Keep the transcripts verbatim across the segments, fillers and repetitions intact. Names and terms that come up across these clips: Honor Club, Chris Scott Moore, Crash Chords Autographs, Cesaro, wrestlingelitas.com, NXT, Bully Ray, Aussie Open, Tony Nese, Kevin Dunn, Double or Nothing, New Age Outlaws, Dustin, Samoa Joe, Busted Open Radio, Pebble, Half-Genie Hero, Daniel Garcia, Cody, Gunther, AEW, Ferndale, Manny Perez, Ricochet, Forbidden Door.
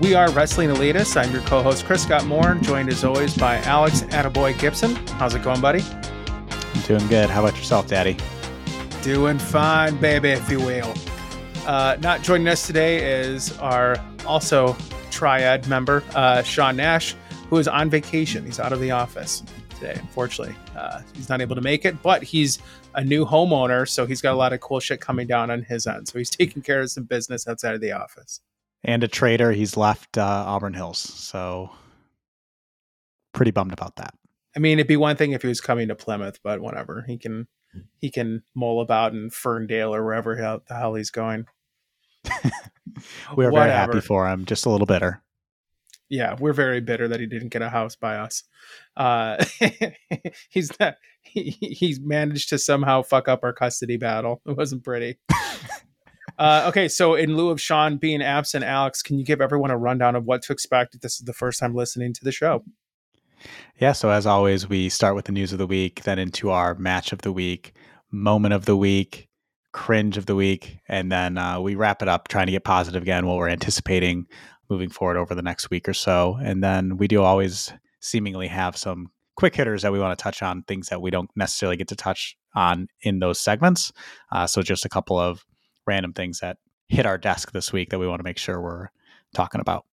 We are Wrestling Elitists. I'm your co-host, Chris Scott Moore, joined as always by Alex Attaboy Gibson. How's it going, buddy? I'm doing good. How about yourself, Daddy? Doing fine, baby, if you will. Uh, not joining us today is our also triad member, uh, Sean Nash, who is on vacation. He's out of the office today, unfortunately. Uh, he's not able to make it, but he's a new homeowner, so he's got a lot of cool shit coming down on his end. So he's taking care of some business outside of the office. And a trader, he's left uh, Auburn Hills, so pretty bummed about that. I mean, it'd be one thing if he was coming to Plymouth, but whatever. He can he can mull about in Ferndale or wherever the hell he's going. We're whatever. Very happy for him, just a little bitter. Yeah, we're very bitter that he didn't get a house by us. Uh, he's not, he, he's managed to somehow fuck up our custody battle. It wasn't pretty. uh, okay, so in lieu of Sean being absent, Alex, can you give everyone a rundown of what to expect if this is the first time listening to the show? Yeah, so as always, we start with the news of the week, then into our match of the week, moment of the week, cringe of the week, and then uh, we wrap it up trying to get positive again, what we're anticipating moving forward over the next week or so. And then we do always seemingly have some quick hitters that we want to touch on, things that we don't necessarily get to touch on in those segments. Uh, so just a couple of random things that hit our desk this week that we want to make sure we're talking about.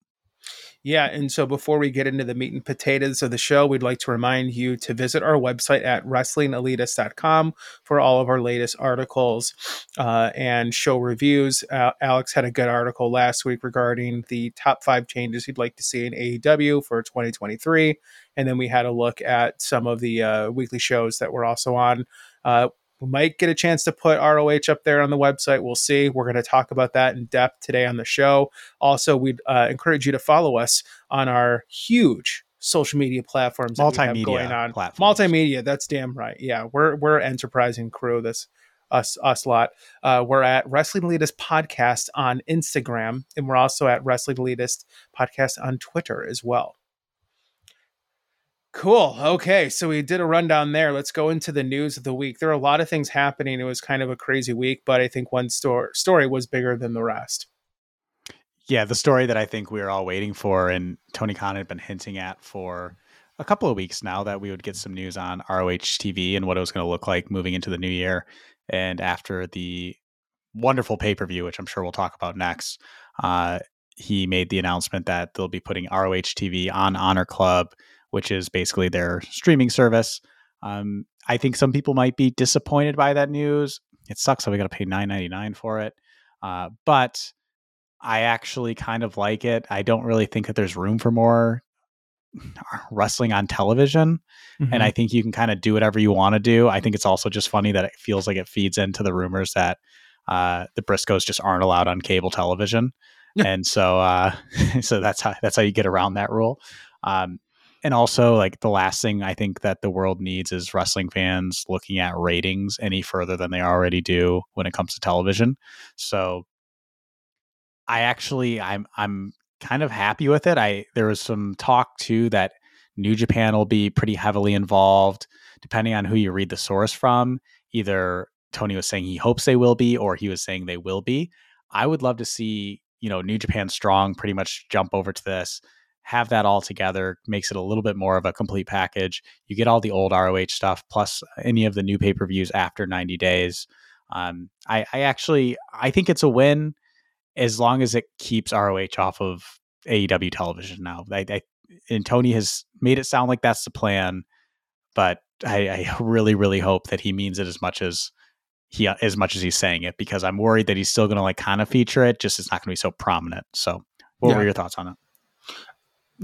Yeah. And so before we get into the meat and potatoes of the show, we'd like to remind you to visit our website at wrestling elitas dot com for all of our latest articles uh, and show reviews. Uh, Alex had a good article last week regarding the top five changes he'd like to see in A E W for twenty twenty-three. And then we had a look at some of the uh, weekly shows that we're also on. Uh, we might get a chance to put R O H up there on the website. We'll see. We're going to talk about that in depth today on the show. Also, we'd uh, encourage you to follow us on our huge social media platforms. Multimedia that we have going on. Platforms. Multimedia. That's damn right. Yeah, we're we're an enterprising crew. This us us lot. Uh, we're at Wrestling Elitist Podcast on Instagram, and we're also at Wrestling Elitist Podcast on Twitter as well. Cool. Okay. So we did a rundown there. Let's go into the news of the week. There are a lot of things happening. It was kind of a crazy week, but I think one story story was bigger than the rest. Yeah. The story that I think we were all waiting for and Tony Khan had been hinting at for a couple of weeks now that we would get some news on R O H T V and what it was going to look like moving into the new year. And after the wonderful pay-per-view, which I'm sure we'll talk about next, uh, he made the announcement that they'll be putting R O H T V on Honor Club, which is basically their streaming service. Um, I think some people might be disappointed by that news. It sucks that we got to pay nine ninety-nine for it. Uh, but I actually kind of like it. I don't really think that there's room for more wrestling on television. Mm-hmm. And I think you can kind of do whatever you want to do. I think it's also just funny that it feels like it feeds into the rumors that uh, the Briscoes just aren't allowed on cable television. And so uh, so that's how, that's how you get around that rule. Um, And also, like, the last thing I think that the world needs is wrestling fans looking at ratings any further than they already do when it comes to television. So I actually I'm I'm kind of happy with it. I there was some talk too that New Japan will be pretty heavily involved, depending on who you read the source from. Either Tony was saying he hopes they will be, or he was saying they will be. I would love to see, you know, New Japan Strong pretty much jump over to this. Have that all together, makes it a little bit more of a complete package. You get all the old R O H stuff, plus any of the new pay-per-views after ninety days. Um, I, I actually, I think it's a win as long as it keeps R O H off of A E W television now. I, I, and Tony has made it sound like that's the plan, but I, I really, really hope that he means it as much as he, as much as he's saying it, because I'm worried that he's still going to like kind of feature it, just it's not going to be so prominent. So what yeah. were your thoughts on it?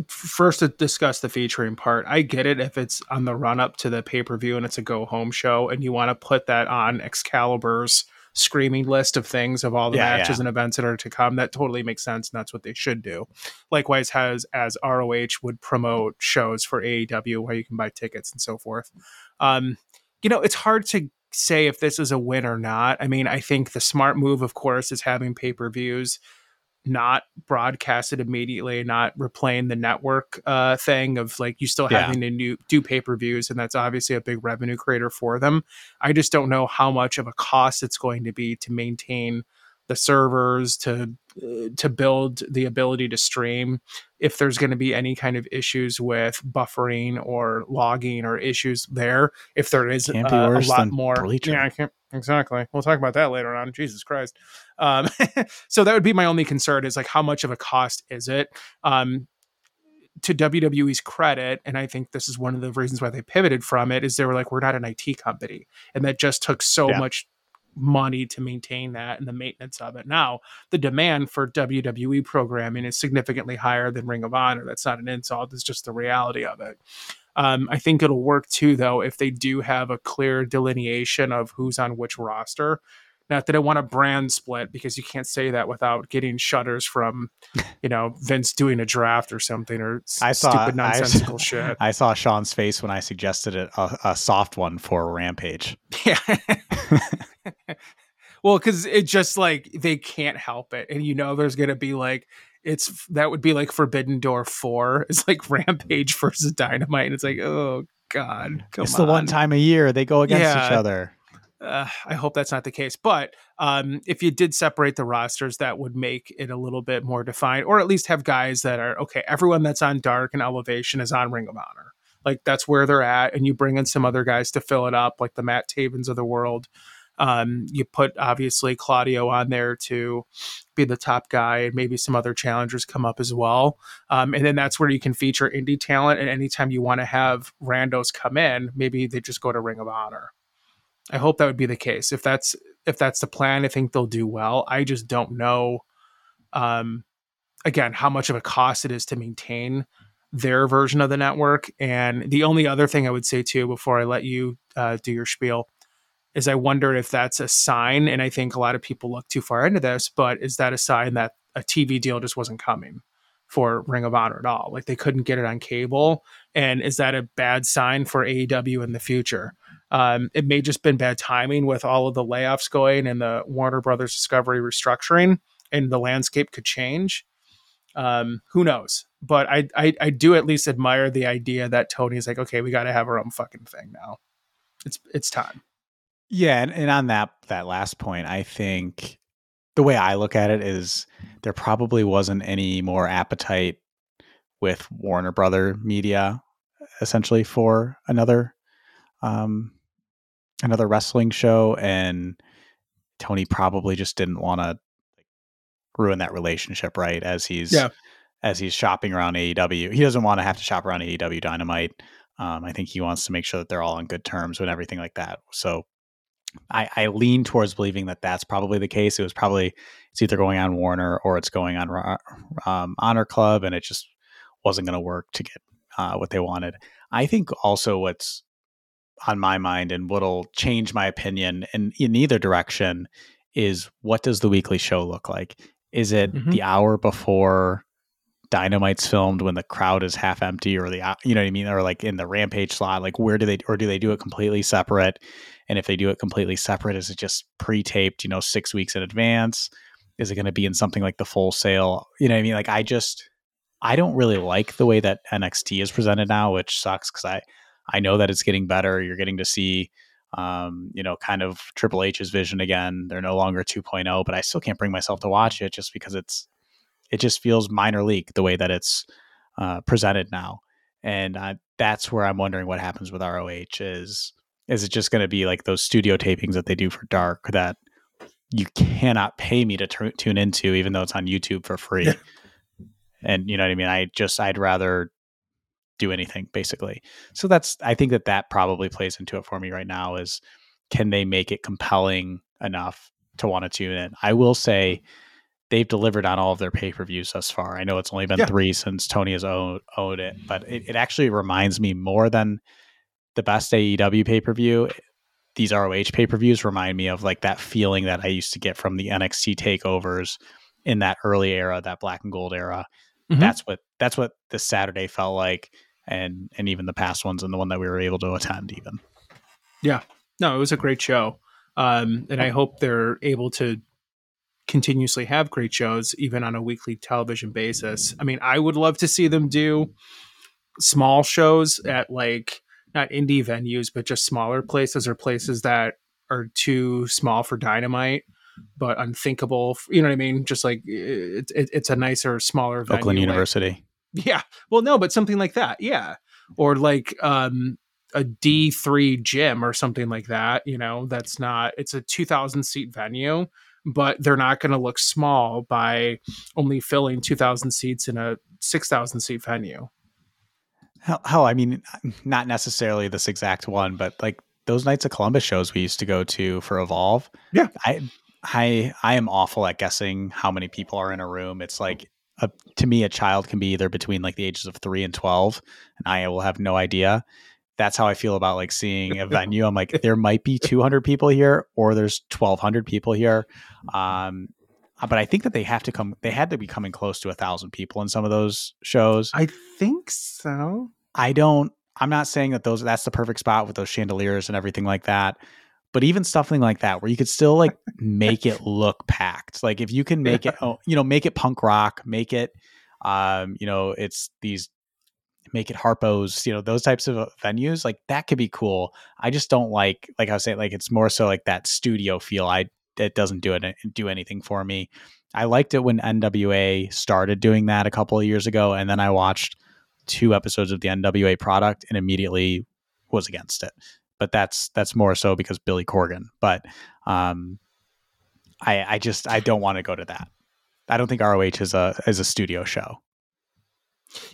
First, to discuss the featuring part, I get it if it's on the run up to the pay-per-view and it's a go home show and you want to put that on Excalibur's screaming list of things of all the yeah, matches yeah. and events that are to come. That totally makes sense. And that's what they should do. Likewise, has as R O H would promote shows for A E W where you can buy tickets and so forth. Um, you know, it's hard to say if this is a win or not. I mean, I think the smart move, of course, is having pay-per-views not broadcast it immediately, not replaying the network uh thing of like you still yeah. having to new, do pay-per-views, and that's obviously a big revenue creator for them. I just don't know how much of a cost it's going to be to maintain the servers, to to build the ability to stream if there's going to be any kind of issues with buffering or logging or issues there. If there is uh, a lot more. Bleacher. Yeah, I can't. Exactly. We'll talk about that later on. Jesus Christ. Um, so that would be my only concern is like, how much of a cost is it? Um, to W W E's credit, and I think this is one of the reasons why they pivoted from it, is they were like, we're not an I T company. And that just took so yeah. much money to maintain that and the maintenance of it. Now the demand for W W E programming is significantly higher than Ring of Honor. That's not an insult. It's just the reality of it. Um, I think it'll work too, though, if they do have a clear delineation of who's on which roster. Not that I want a brand split, because you can't say that without getting shudders from, you know, Vince doing a draft or something, or I saw, stupid nonsensical I, shit. I saw Sean's face when I suggested a, a, a soft one for Rampage. Yeah. Well, because it just like they can't help it. And, you know, there's going to be like it's that would be like Forbidden Door four. It's like Rampage versus Dynamite. And it's like, oh, God, come it's on. The one time a year they go against yeah. each other. Uh, I hope that's not the case. But um, if you did separate the rosters, that would make it a little bit more defined, or at least have guys that are, OK, everyone that's on Dark and Elevation is on Ring of Honor. Like that's where they're at. And you bring in some other guys to fill it up, like the Matt Tavens of the world. Um, you put obviously Claudio on there to be the top guy, and maybe some other challengers come up as well. Um, and then that's where you can feature indie talent. And anytime you want to have randos come in, maybe they just go to Ring of Honor. I hope that would be the case. If that's, if that's the plan, I think they'll do well. I just don't know, um, again, how much of a cost it is to maintain their version of the network. And the only other thing I would say too, before I let you uh, do your spiel, is I wonder if that's a sign. And I think a lot of people look too far into this, but is that a sign that a T V deal just wasn't coming for Ring of Honor at all? Like they couldn't get it on cable. And is that a bad sign for A E W in the future? Um, it may just been bad timing with all of the layoffs going and the Warner Brothers Discovery restructuring, and the landscape could change. Um, who knows? But I, I, I do at least admire the idea that Tony's like, okay, we got to have our own fucking thing now. It's, it's time. Yeah. And, and on that, that last point, I think the way I look at it is there probably wasn't any more appetite with Warner Brother Media essentially for another, um, another wrestling show. And Tony probably just didn't want to ruin that relationship, right? As he's, yeah. as he's shopping around A E W, he doesn't want to have to shop around A E W Dynamite. Um, I think he wants to make sure that they're all on good terms and everything like that. So, I, I lean towards believing that that's probably the case. It was probably, it's either going on Warner or it's going on um, Honor Club, and it just wasn't going to work to get uh, what they wanted. I think also what's on my mind and what'll change my opinion in, in either direction is, what does the weekly show look like? Is it mm-hmm. the hour before Dynamite's filmed when the crowd is half empty, or the, you know what I mean? Or like in the Rampage slot, like where do they, or do they do it completely separate? And if they do it completely separate, is it just pre-taped, you know, six weeks in advance? Is it going to be in something like the Full Sail? You know what I mean? Like I just, I don't really like the way that N X T is presented now, which sucks. Cause I, I know that it's getting better. You're getting to see, um, you know, kind of Triple H's vision again. They're no longer two point oh, but I still can't bring myself to watch it just because it's, it just feels minor league the way that it's uh, presented now. And I, that's where I'm wondering what happens with R O H is, is it just going to be like those studio tapings that they do for Dark that you cannot pay me to t- tune into, even though it's on YouTube for free. Yeah. And you know what I mean? I just, I'd rather do anything basically. So that's, I think that that probably plays into it for me right now is, can they make it compelling enough to want to tune in? I will say, they've delivered on all of their pay-per-views thus far. I know it's only been yeah. three since Tony has owned, owned it, but it, it actually reminds me more than the best A E W pay-per-view. These R O H pay-per-views remind me of like that feeling that I used to get from the N X T takeovers in that early era, that black and gold era. Mm-hmm. That's what, that's what this Saturday felt like. And, and even the past ones and the one that we were able to attend even. Yeah, no, it was a great show. Um, and I hope they're able to continuously have great shows even on a weekly television basis. I mean, I would love to see them do small shows at like not indie venues, but just smaller places or places that are too small for Dynamite, but unthinkable. You know what I mean? Just like it, it, it's a nicer, smaller venue. Oakland University. Like, yeah. Well, no, but something like that. Yeah. Or like um, a D three gym or something like that. You know, that's not, it's a two thousand seat venue, but they're not going to look small by only filling two thousand seats in a six thousand seat venue. Hell, I mean, not necessarily this exact one, but like those Knights of Columbus shows we used to go to for Evolve. Yeah. I, I, I am awful at guessing how many people are in a room. It's like, a, to me, a child can be either between like the ages of three and twelve, and I will have no idea. That's how I feel about like seeing a venue. I'm like, there might be two hundred people here, or there's twelve hundred people here. Um, But I think that they have to come. They had to be coming close to a thousand people in some of those shows. I think so. I don't. I'm not saying that those. That's the perfect spot with those chandeliers and everything like that. But even something like that, where you could still like make it look packed. Like if you can make it, oh, you know, make it punk rock, make it, um, you know, it's these, make it Harpo's, you know, those types of venues. Like that could be cool. I just don't like, like I was saying, like it's more so like that studio feel. I. It doesn't do it do anything for me. I liked it when N W A started doing that a couple of years ago, and then I watched two episodes of the N W A product and immediately was against it. But that's that's more so because Billy Corgan. But um, I I just I don't want to go to that. I don't think R O H is a is a studio show.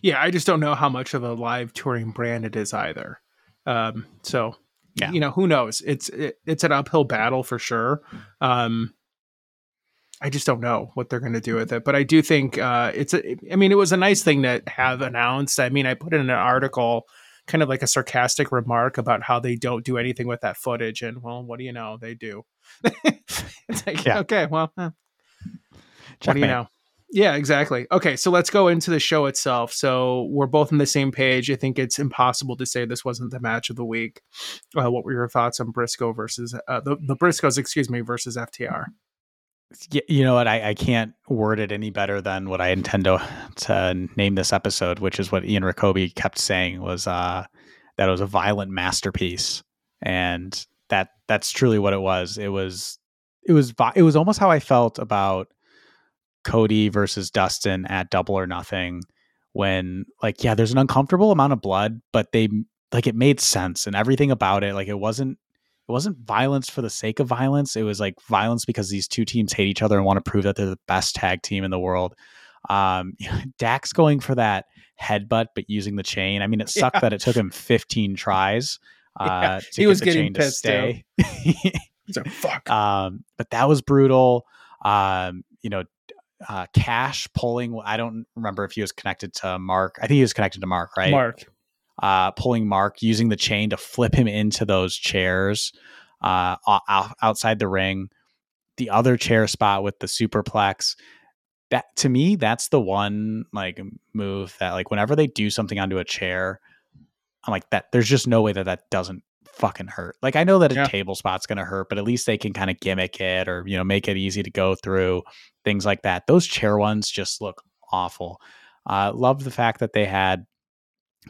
Yeah, I just don't know how much of a live touring brand it is either. Um, so. Yeah. You know, who knows? It's it, it's an uphill battle for sure. Um, I just don't know what they're going to do with it. But I do think uh, it's a, I mean, it was a nice thing to have announced. I mean, I put in an article, kind of like a sarcastic remark about how they don't do anything with that footage. And, well, what do you know? They do. It's like, yeah. OK, well, huh. What do you know? Yeah, exactly. Okay, so let's go into the show itself. So we're both on the same page. I think it's impossible to say this wasn't the match of the week. Uh, what were your thoughts on Briscoe versus uh, the, the Briscoes, excuse me, versus F T R? You know what? I, I can't word it any better than what I intend to, to name this episode, which is what Ian Rakobi kept saying was uh, that it was a violent masterpiece. And that that's truly what it was. It was it was it was almost how I felt about Cody versus Dustin at Double or Nothing, when like, yeah, there's an uncomfortable amount of blood, but they like, it made sense and everything about it. Like it wasn't, it wasn't violence for the sake of violence. It was like violence because these two teams hate each other and want to prove that they're the best tag team in the world. Um, Dax going for that headbutt, but using the chain. I mean, it sucked yeah. that it took him fifteen tries. Uh, yeah. He was getting pissed too. He's like, fuck. Um, but that was brutal. Um, you know, Uh, Cash pulling, I don't remember if he was connected to Mark. I think he was connected to Mark, right? Mark. Uh, pulling Mark, using the chain to flip him into those chairs uh, outside the ring. The other chair spot with the superplex. That, to me, that's the one like move that like whenever they do something onto a chair, I'm like, that. There's just no way that that doesn't fucking hurt. Like I know that a yeah. table spot's gonna hurt, but at least they can kind of gimmick it or, you know, make it easy to go through, things like that. Those chair ones just look awful. Uh love the fact that they had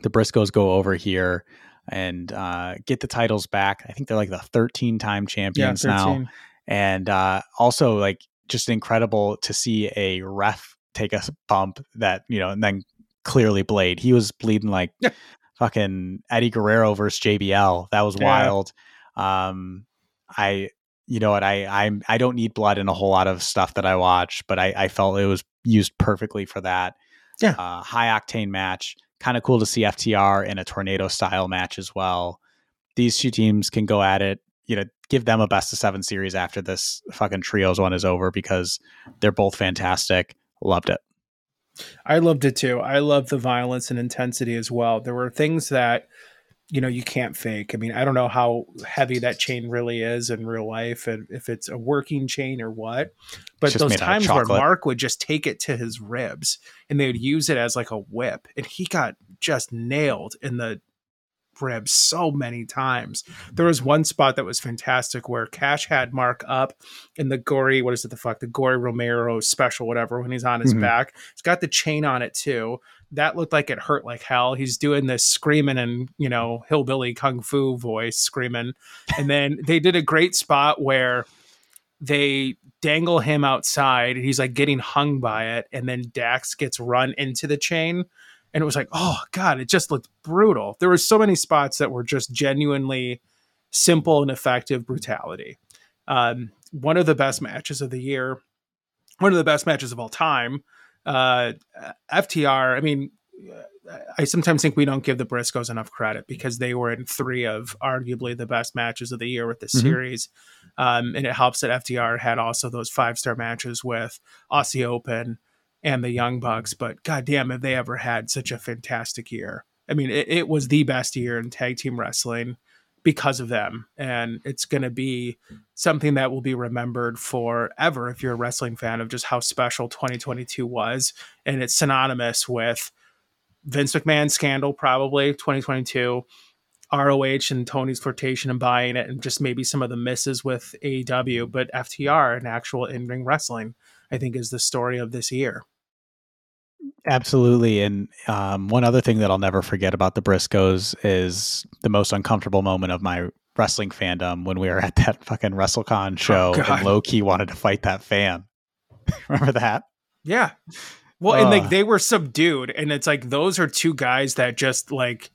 the Briscoes go over here and uh get the titles back. I think they're like the thirteen time champions yeah, thirteen now. And uh also like just incredible to see a ref take a bump that, you know, and then clearly blade. He was bleeding like yeah. fucking Eddie Guerrero versus J B L. That was yeah. wild. Um, I, you know what? I, I, I don't need blood in a whole lot of stuff that I watch, but I, I felt it was used perfectly for that. Yeah. Uh, high octane match. Kind of cool to see F T R in a tornado style match as well. These two teams can go at it, you know, give them a best of seven series after this fucking trios one is over because they're both fantastic. Loved it. I loved it too. I love the violence and intensity as well. There were things that, you know, you can't fake. I mean, I don't know how heavy that chain really is in real life and if it's a working chain or what, but those times where Mark would just take it to his ribs and they would use it as like a whip and he got just nailed in the ribs so many times. There was one spot that was fantastic where Cash had Mark up in the gory, what is it, the fuck, the gory Romero special, whatever, when he's on his mm-hmm. back. It's got the chain on it too. That looked like it hurt like hell. He's doing this screaming and, you know, hillbilly kung fu voice screaming. And then they did a great spot where they dangle him outside. He's like getting hung by it. And then Dax gets run into the chain. And it was like, oh God, it just looked brutal. There were so many spots that were just genuinely simple and effective brutality. Um, one of the best matches of the year, one of the best matches of all time. Uh, F T R. I mean, I sometimes think we don't give the Briscoes enough credit because they were in three of arguably the best matches of the year with this mm-hmm. series. Um, and it helps that F T R had also those five-star matches with Aussie Open and the Young Bucks, but goddamn, have they ever had such a fantastic year. I mean, it, it was the best year in tag team wrestling because of them. And it's going to be something that will be remembered forever if you're a wrestling fan, of just how special twenty twenty-two was. And it's synonymous with Vince McMahon's scandal, probably twenty twenty-two, R O H and Tony's flirtation and buying it, and just maybe some of the misses with A E W, but F T R and actual in-ring wrestling, I think, is the story of this year. Absolutely. And um, one other thing that I'll never forget about the Briscoes is the most uncomfortable moment of my wrestling fandom when we were at that fucking WrestleCon show oh, and low-key wanted to fight that fan. Remember that? Yeah. Well, uh, and like they were subdued, and it's like, those are two guys that just like,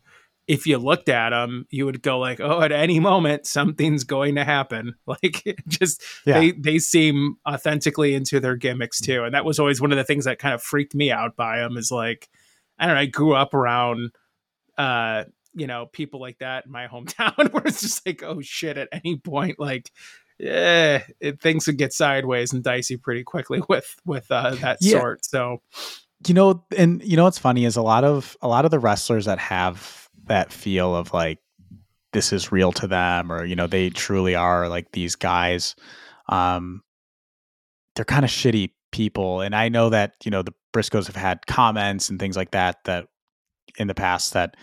if you looked at them, you would go like, oh, at any moment, something's going to happen. Like, just yeah. they, they seem authentically into their gimmicks too. And that was always one of the things that kind of freaked me out by them, is like, I don't know, I grew up around, uh, you know, people like that in my hometown where it's just like, oh shit, at any point, like, yeah, it, things would get sideways and dicey pretty quickly with, with uh, that yeah. sort. So, you know, and you know, what's funny is a lot of, a lot of the wrestlers that have that feel of like, this is real to them, or, you know, they truly are like these guys. Um, they're kind of shitty people. And I know that, you know, the Briscoes have had comments and things like that, that in the past that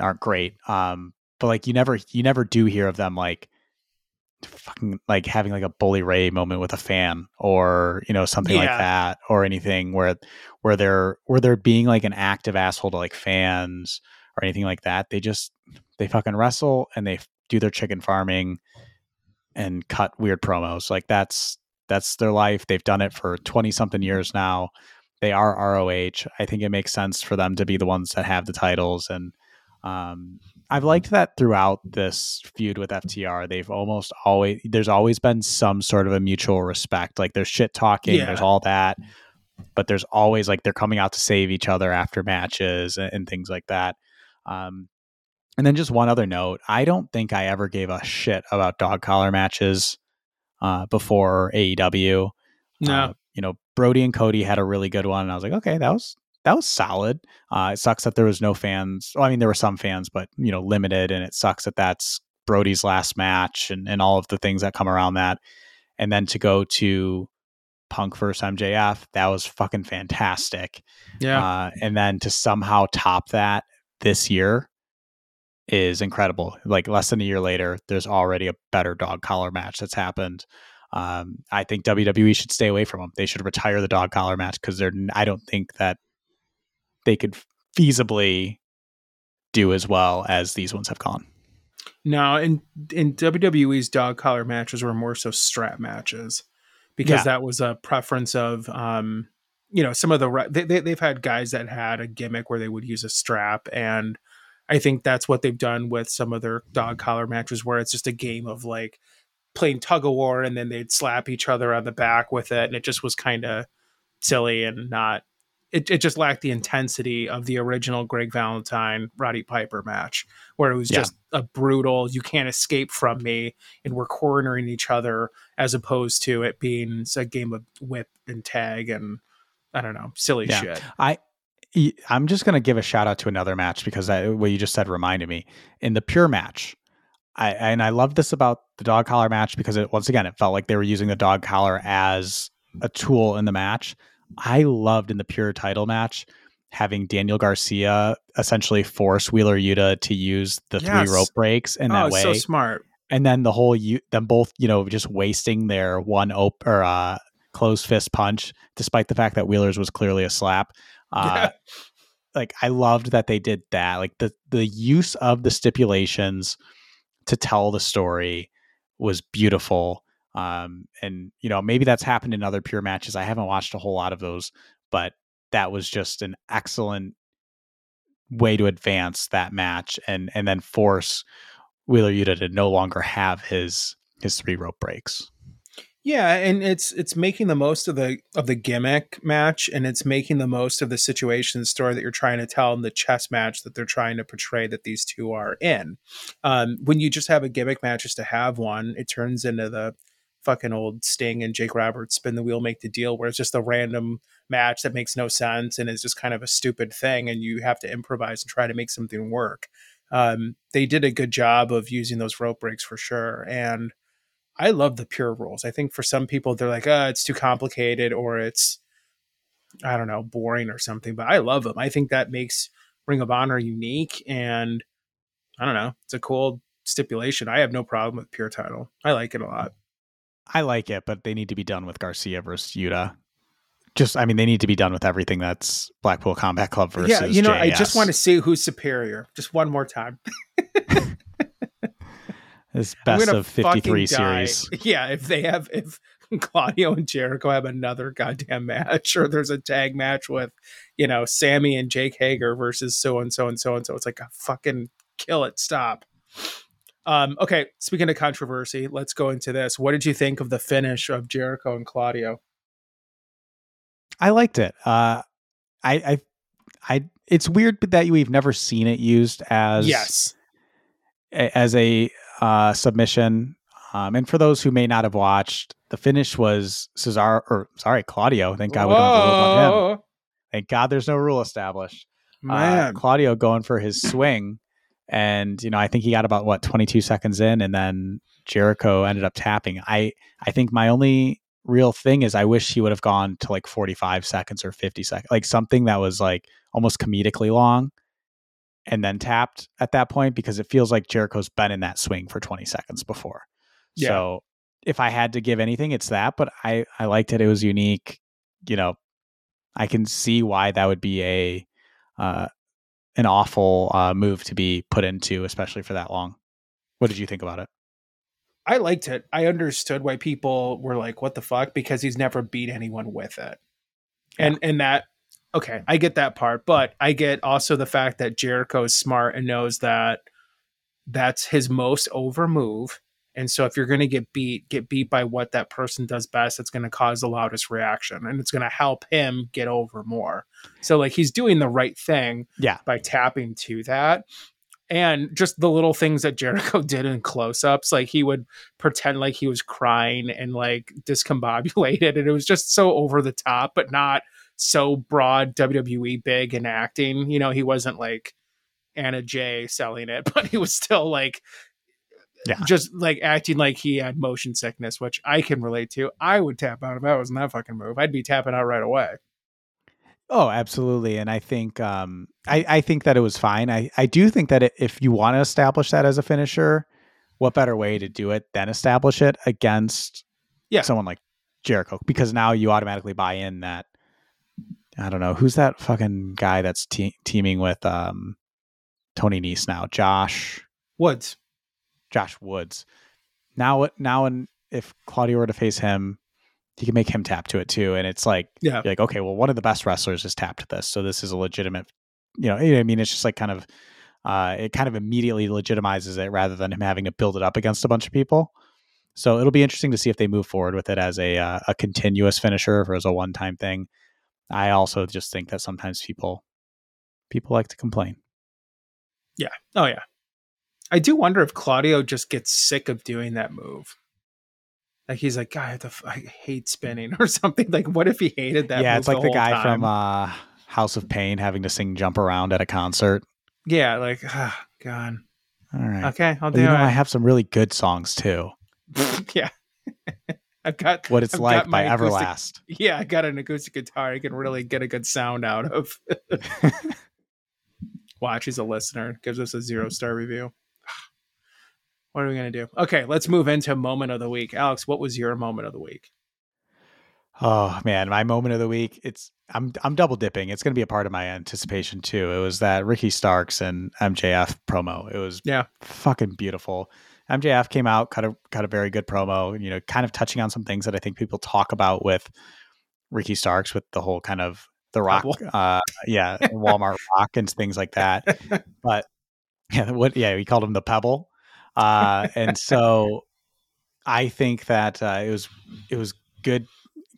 aren't great. Um, but like, you never, you never do hear of them, like fucking like having like a Bully Ray moment with a fan, or, you know, something yeah. like that, or anything where, where they're, where they're being like an active asshole to like fans or anything like that. They just, they fucking wrestle and they do their chicken farming and cut weird promos. Like that's, that's their life. They've done it for twenty something years now. They are R O H. I think it makes sense for them to be the ones that have the titles. And um, I've liked that throughout this feud with F T R. They've almost always, there's always been some sort of a mutual respect. Like there's shit talking, yeah. there's all that, but there's always like, they're coming out to save each other after matches and, and things like that. Um, and then just one other note, I don't think I ever gave a shit about dog collar matches, uh, before A E W. No, uh, you know, Brody and Cody had a really good one, and I was like, okay, that was, that was solid. Uh, it sucks that there was no fans. Well, I mean, there were some fans, but you know, limited, and it sucks that that's Brody's last match and, and all of the things that come around that. And then to go to Punk versus M J F, that was fucking fantastic. Yeah. Uh, and then to somehow top that this year is incredible. Like less than a year later, there's already a better dog collar match that's happened. Um, I think W W E should stay away from them. They should retire the dog collar match, because they're, I don't think that they could feasibly do as well as these ones have gone. No, in, in W W E's dog collar matches were more so strap matches, because yeah. that was a preference of, um, you know, some of the, they, they, they've had guys that had a gimmick where they would use a strap. And I think that's what they've done with some of their dog collar matches, where it's just a game of like playing tug of war, and then they'd slap each other on the back with it. And it just was kind of silly and not, it, it just lacked the intensity of the original Greg Valentine, Roddy Piper match, where it was yeah. just a brutal, you can't escape from me, and we're cornering each other, as opposed to it being a game of whip and tag and, I don't know, silly yeah. shit. I, I'm just going to give a shout out to another match, because I, what you just said reminded me. In the pure match, I and I love this about the dog collar match, because it, once again, it felt like they were using the dog collar as a tool in the match. I loved in the pure title match having Daniel Garcia essentially force Wheeler Yuta to use the yes. three rope breaks in oh, that way. Oh, so smart. And then the whole, you them both, you know, just wasting their one op- or uh closed fist punch, despite the fact that Wheeler's was clearly a slap. Uh, yeah. Like I loved that they did that. Like the, the use of the stipulations to tell the story was beautiful. Um, and, you know, maybe that's happened in other pure matches. I haven't watched a whole lot of those, but that was just an excellent way to advance that match and, and then force Wheeler Yuta to no longer have his, his three rope breaks. Yeah. And it's, it's making the most of the, of the gimmick match, and it's making the most of the situation, the story that you're trying to tell, and the chess match that they're trying to portray that these two are in. Um, when you just have a gimmick match just to have one, it turns into the fucking old Sting and Jake Roberts spin the wheel, make the deal, where it's just a random match that makes no sense and is just kind of a stupid thing, and you have to improvise and try to make something work. Um, they did a good job of using those rope breaks for sure. And I love the pure rules. I think for some people, they're like, oh, it's too complicated, or it's, I don't know, boring or something, but I love them. I think that makes Ring of Honor unique, and I don't know, it's a cool stipulation. I have no problem with pure title. I like it a lot. I like it, but they need to be done with Garcia versus Yuta. Just, I mean, they need to be done with everything that's Blackpool Combat Club versus J A S. Yeah, you know, J A S. I just want to see who's superior. Just one more time. This best of fifty-three series. Yeah, if they have, if Claudio and Jericho have another goddamn match, or there's a tag match with, you know, Sammy and Jake Hager versus so-and-so and so-and-so, it's like, a fucking kill it, stop. Um, okay, speaking of controversy, let's go into this. What did you think of the finish of Jericho and Claudio? I liked it. Uh, I, I, I, it's weird that we've never seen it used as, yes, a, as a uh, submission. Um, and for those who may not have watched, the finish was Cesaro, or sorry, Claudio. Thank God we don't have a rule about him. Thank God there's no rule established. Man. Uh, Claudio going for his swing. And, you know, I think he got about, what, twenty-two seconds in, and then Jericho ended up tapping. I, I think my only real thing is I wish he would have gone to like forty-five seconds or fifty seconds, like something that was like almost comedically long, and then tapped at that point, because it feels like Jericho's been in that swing for twenty seconds before. Yeah. So if I had to give anything, it's that, but I, I liked it. It was unique. You know, I can see why that would be a, uh, an awful uh, move to be put into, especially for that long. What did you think about it? I liked it. I understood why people were like, what the fuck? Because he's never beat anyone with it. Yeah. And, and that, okay, I get that part, but I get also the fact that Jericho is smart and knows that that's his most over move. And so if you're going to get beat, get beat by what that person does best, that's going to cause the loudest reaction, and it's going to help him get over more. So like, he's doing the right thing, yeah, by tapping to that. And just the little things that Jericho did in close-ups, like he would pretend like he was crying and like discombobulated. And it was just so over the top, but not so broad W W E big and acting. You know, he wasn't like Anna Jay selling it, but he was still like, yeah, just like acting like he had motion sickness, which I can relate to. I would tap out if I was in that fucking move. I'd be tapping out right away. Oh, absolutely. And I think um, I, I think that it was fine. I, I do think that if you want to establish that as a finisher, what better way to do it than establish it against yeah. someone like Jericho? Because now you automatically buy in that, I don't know, who's that fucking guy that's te- teaming with um, Tony Nese now? Josh Woods. Josh Woods. Now, now, and if Claudio were to face him, he can make him tap to it too. And it's like, yeah, like, okay, well, one of the best wrestlers has tapped to this, so this is a legitimate, you know, I mean, it's just like kind of, uh, it kind of immediately legitimizes it rather than him having to build it up against a bunch of people. So it'll be interesting to see if they move forward with it as a, uh, a continuous finisher or as a one-time thing. I also just think that sometimes people, people like to complain. Yeah. Oh yeah. I do wonder if Claudio just gets sick of doing that move. Like he's like, God, I, have to f- I hate spinning or something. Like, what if he hated that? Yeah, move it's like the, the guy time? from uh, House of Pain having to sing "Jump Around" at a concert. Yeah, like, oh, God. All right, okay, I'll but do you it. Know, I have some really good songs too. Yeah, I've got What It's I've Like by acoustic, Everlast. Yeah, I got an acoustic guitar. I can really get a good sound out of. Watch, he's a listener. Gives us a zero star review. What are we going to do? Okay, let's move into moment of the week. Alex, what was your moment of the week? Oh, man, my moment of the week, it's I'm I'm double dipping. It's going to be a part of my anticipation, too. It was that Ricky Starks and M J F promo. It was yeah. fucking beautiful. M J F came out, cut a cut a very good promo, you know, kind of touching on some things that I think people talk about with Ricky Starks, with the whole kind of the Rock, uh, yeah, Walmart Rock and things like that. But yeah, what yeah, he called him the Pebble, uh, and so I think that uh, it was it was good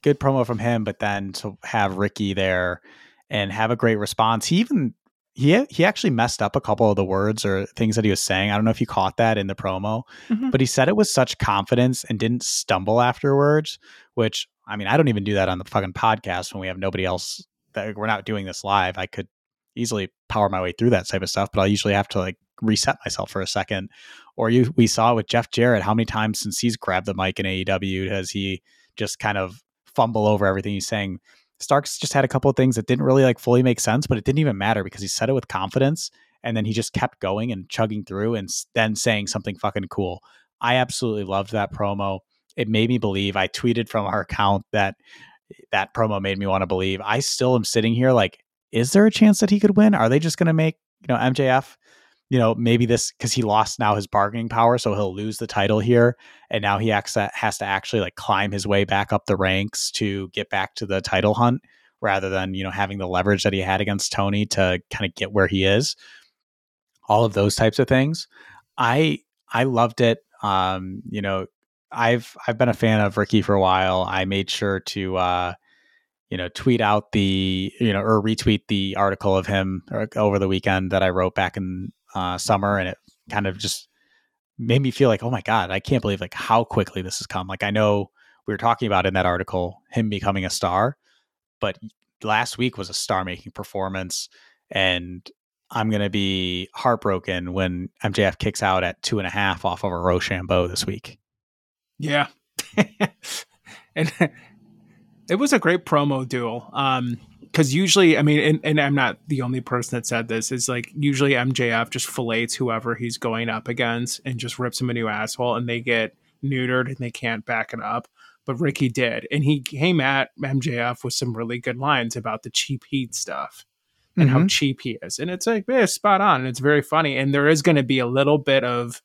good promo from him. But then to have Ricky there and have a great response, he even. He he actually messed up a couple of the words or things that he was saying. I don't know if you caught that in the promo, mm-hmm. but he said it with such confidence and didn't stumble afterwards, which, I mean, I don't even do that on the fucking podcast when we have nobody else that we're not doing this live. I could easily power my way through that type of stuff, but I'll usually have to like reset myself for a second. Or you, we saw with Jeff Jarrett, how many times since he's grabbed the mic in A E W has he just kind of fumble over everything he's saying? Starks just had a couple of things that didn't really like fully make sense, but it didn't even matter because he said it with confidence and then he just kept going and chugging through and then saying something fucking cool. I absolutely loved that promo. It made me believe. I tweeted from our account that that promo made me want to believe. I still am sitting here like, is there a chance that he could win? Are they just going to make, you know, M J F, you know, maybe this because he lost now his bargaining power. So he'll lose the title here. And now he acts that has to actually like climb his way back up the ranks to get back to the title hunt rather than, you know, having the leverage that he had against Tony to kind of get where he is. All of those types of things. I, I loved it. Um, you know, I've, I've been a fan of Ricky for a while. I made sure to, uh, you know, tweet out the, you know, or retweet the article of him over the weekend that I wrote back in, Uh, summer, and it kind of just made me feel like, oh my God, I can't believe like how quickly this has come. Like I know we were talking about in that article him becoming a star, but last week was a star-making performance, and I'm gonna be heartbroken when M J F kicks out at two and a half off of a Rochambeau this week. Yeah, and it was a great promo duel. Um, Because usually, I mean, and, and I'm not the only person that said this, is like usually M J F just fillets whoever he's going up against and just rips him a new asshole, and they get neutered and they can't back it up. But Ricky did. And he came at M J F with some really good lines about the cheap heat stuff and mm-hmm. how cheap he is. And it's like, yeah, spot on. And it's very funny. And there is going to be a little bit of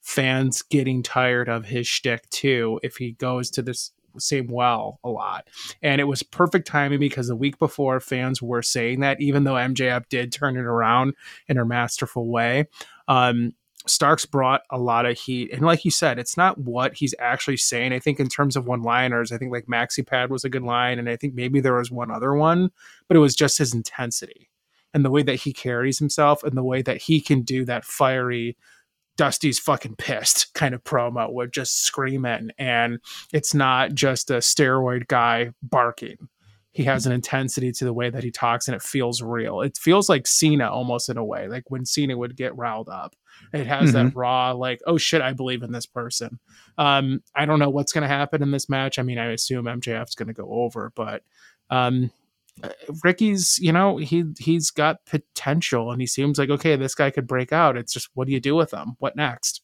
fans getting tired of his shtick, too, if he goes to this same well a lot. And it was perfect timing because the week before fans were saying that, even though M J F did turn it around in her masterful way, um, Starks brought a lot of heat. And like you said, it's not what he's actually saying. I think in terms of one-liners, I think like MaxiPad was a good line. And I think maybe there was one other one, but it was just his intensity and the way that he carries himself and the way that he can do that fiery Dusty's fucking pissed kind of promo with just screaming, and it's not just a steroid guy barking. He has an intensity to the way that he talks, and it feels real. It feels like Cena almost in a way, like when Cena would get riled up. It has mm-hmm. that raw, like, oh shit, I believe in this person. Um, I don't know what's going to happen in this match. I mean, I assume M J F's going to go over, but um, Ricky's, you know, he he's got potential, and he seems like, okay, this guy could break out. It's just, what do you do with him? What next?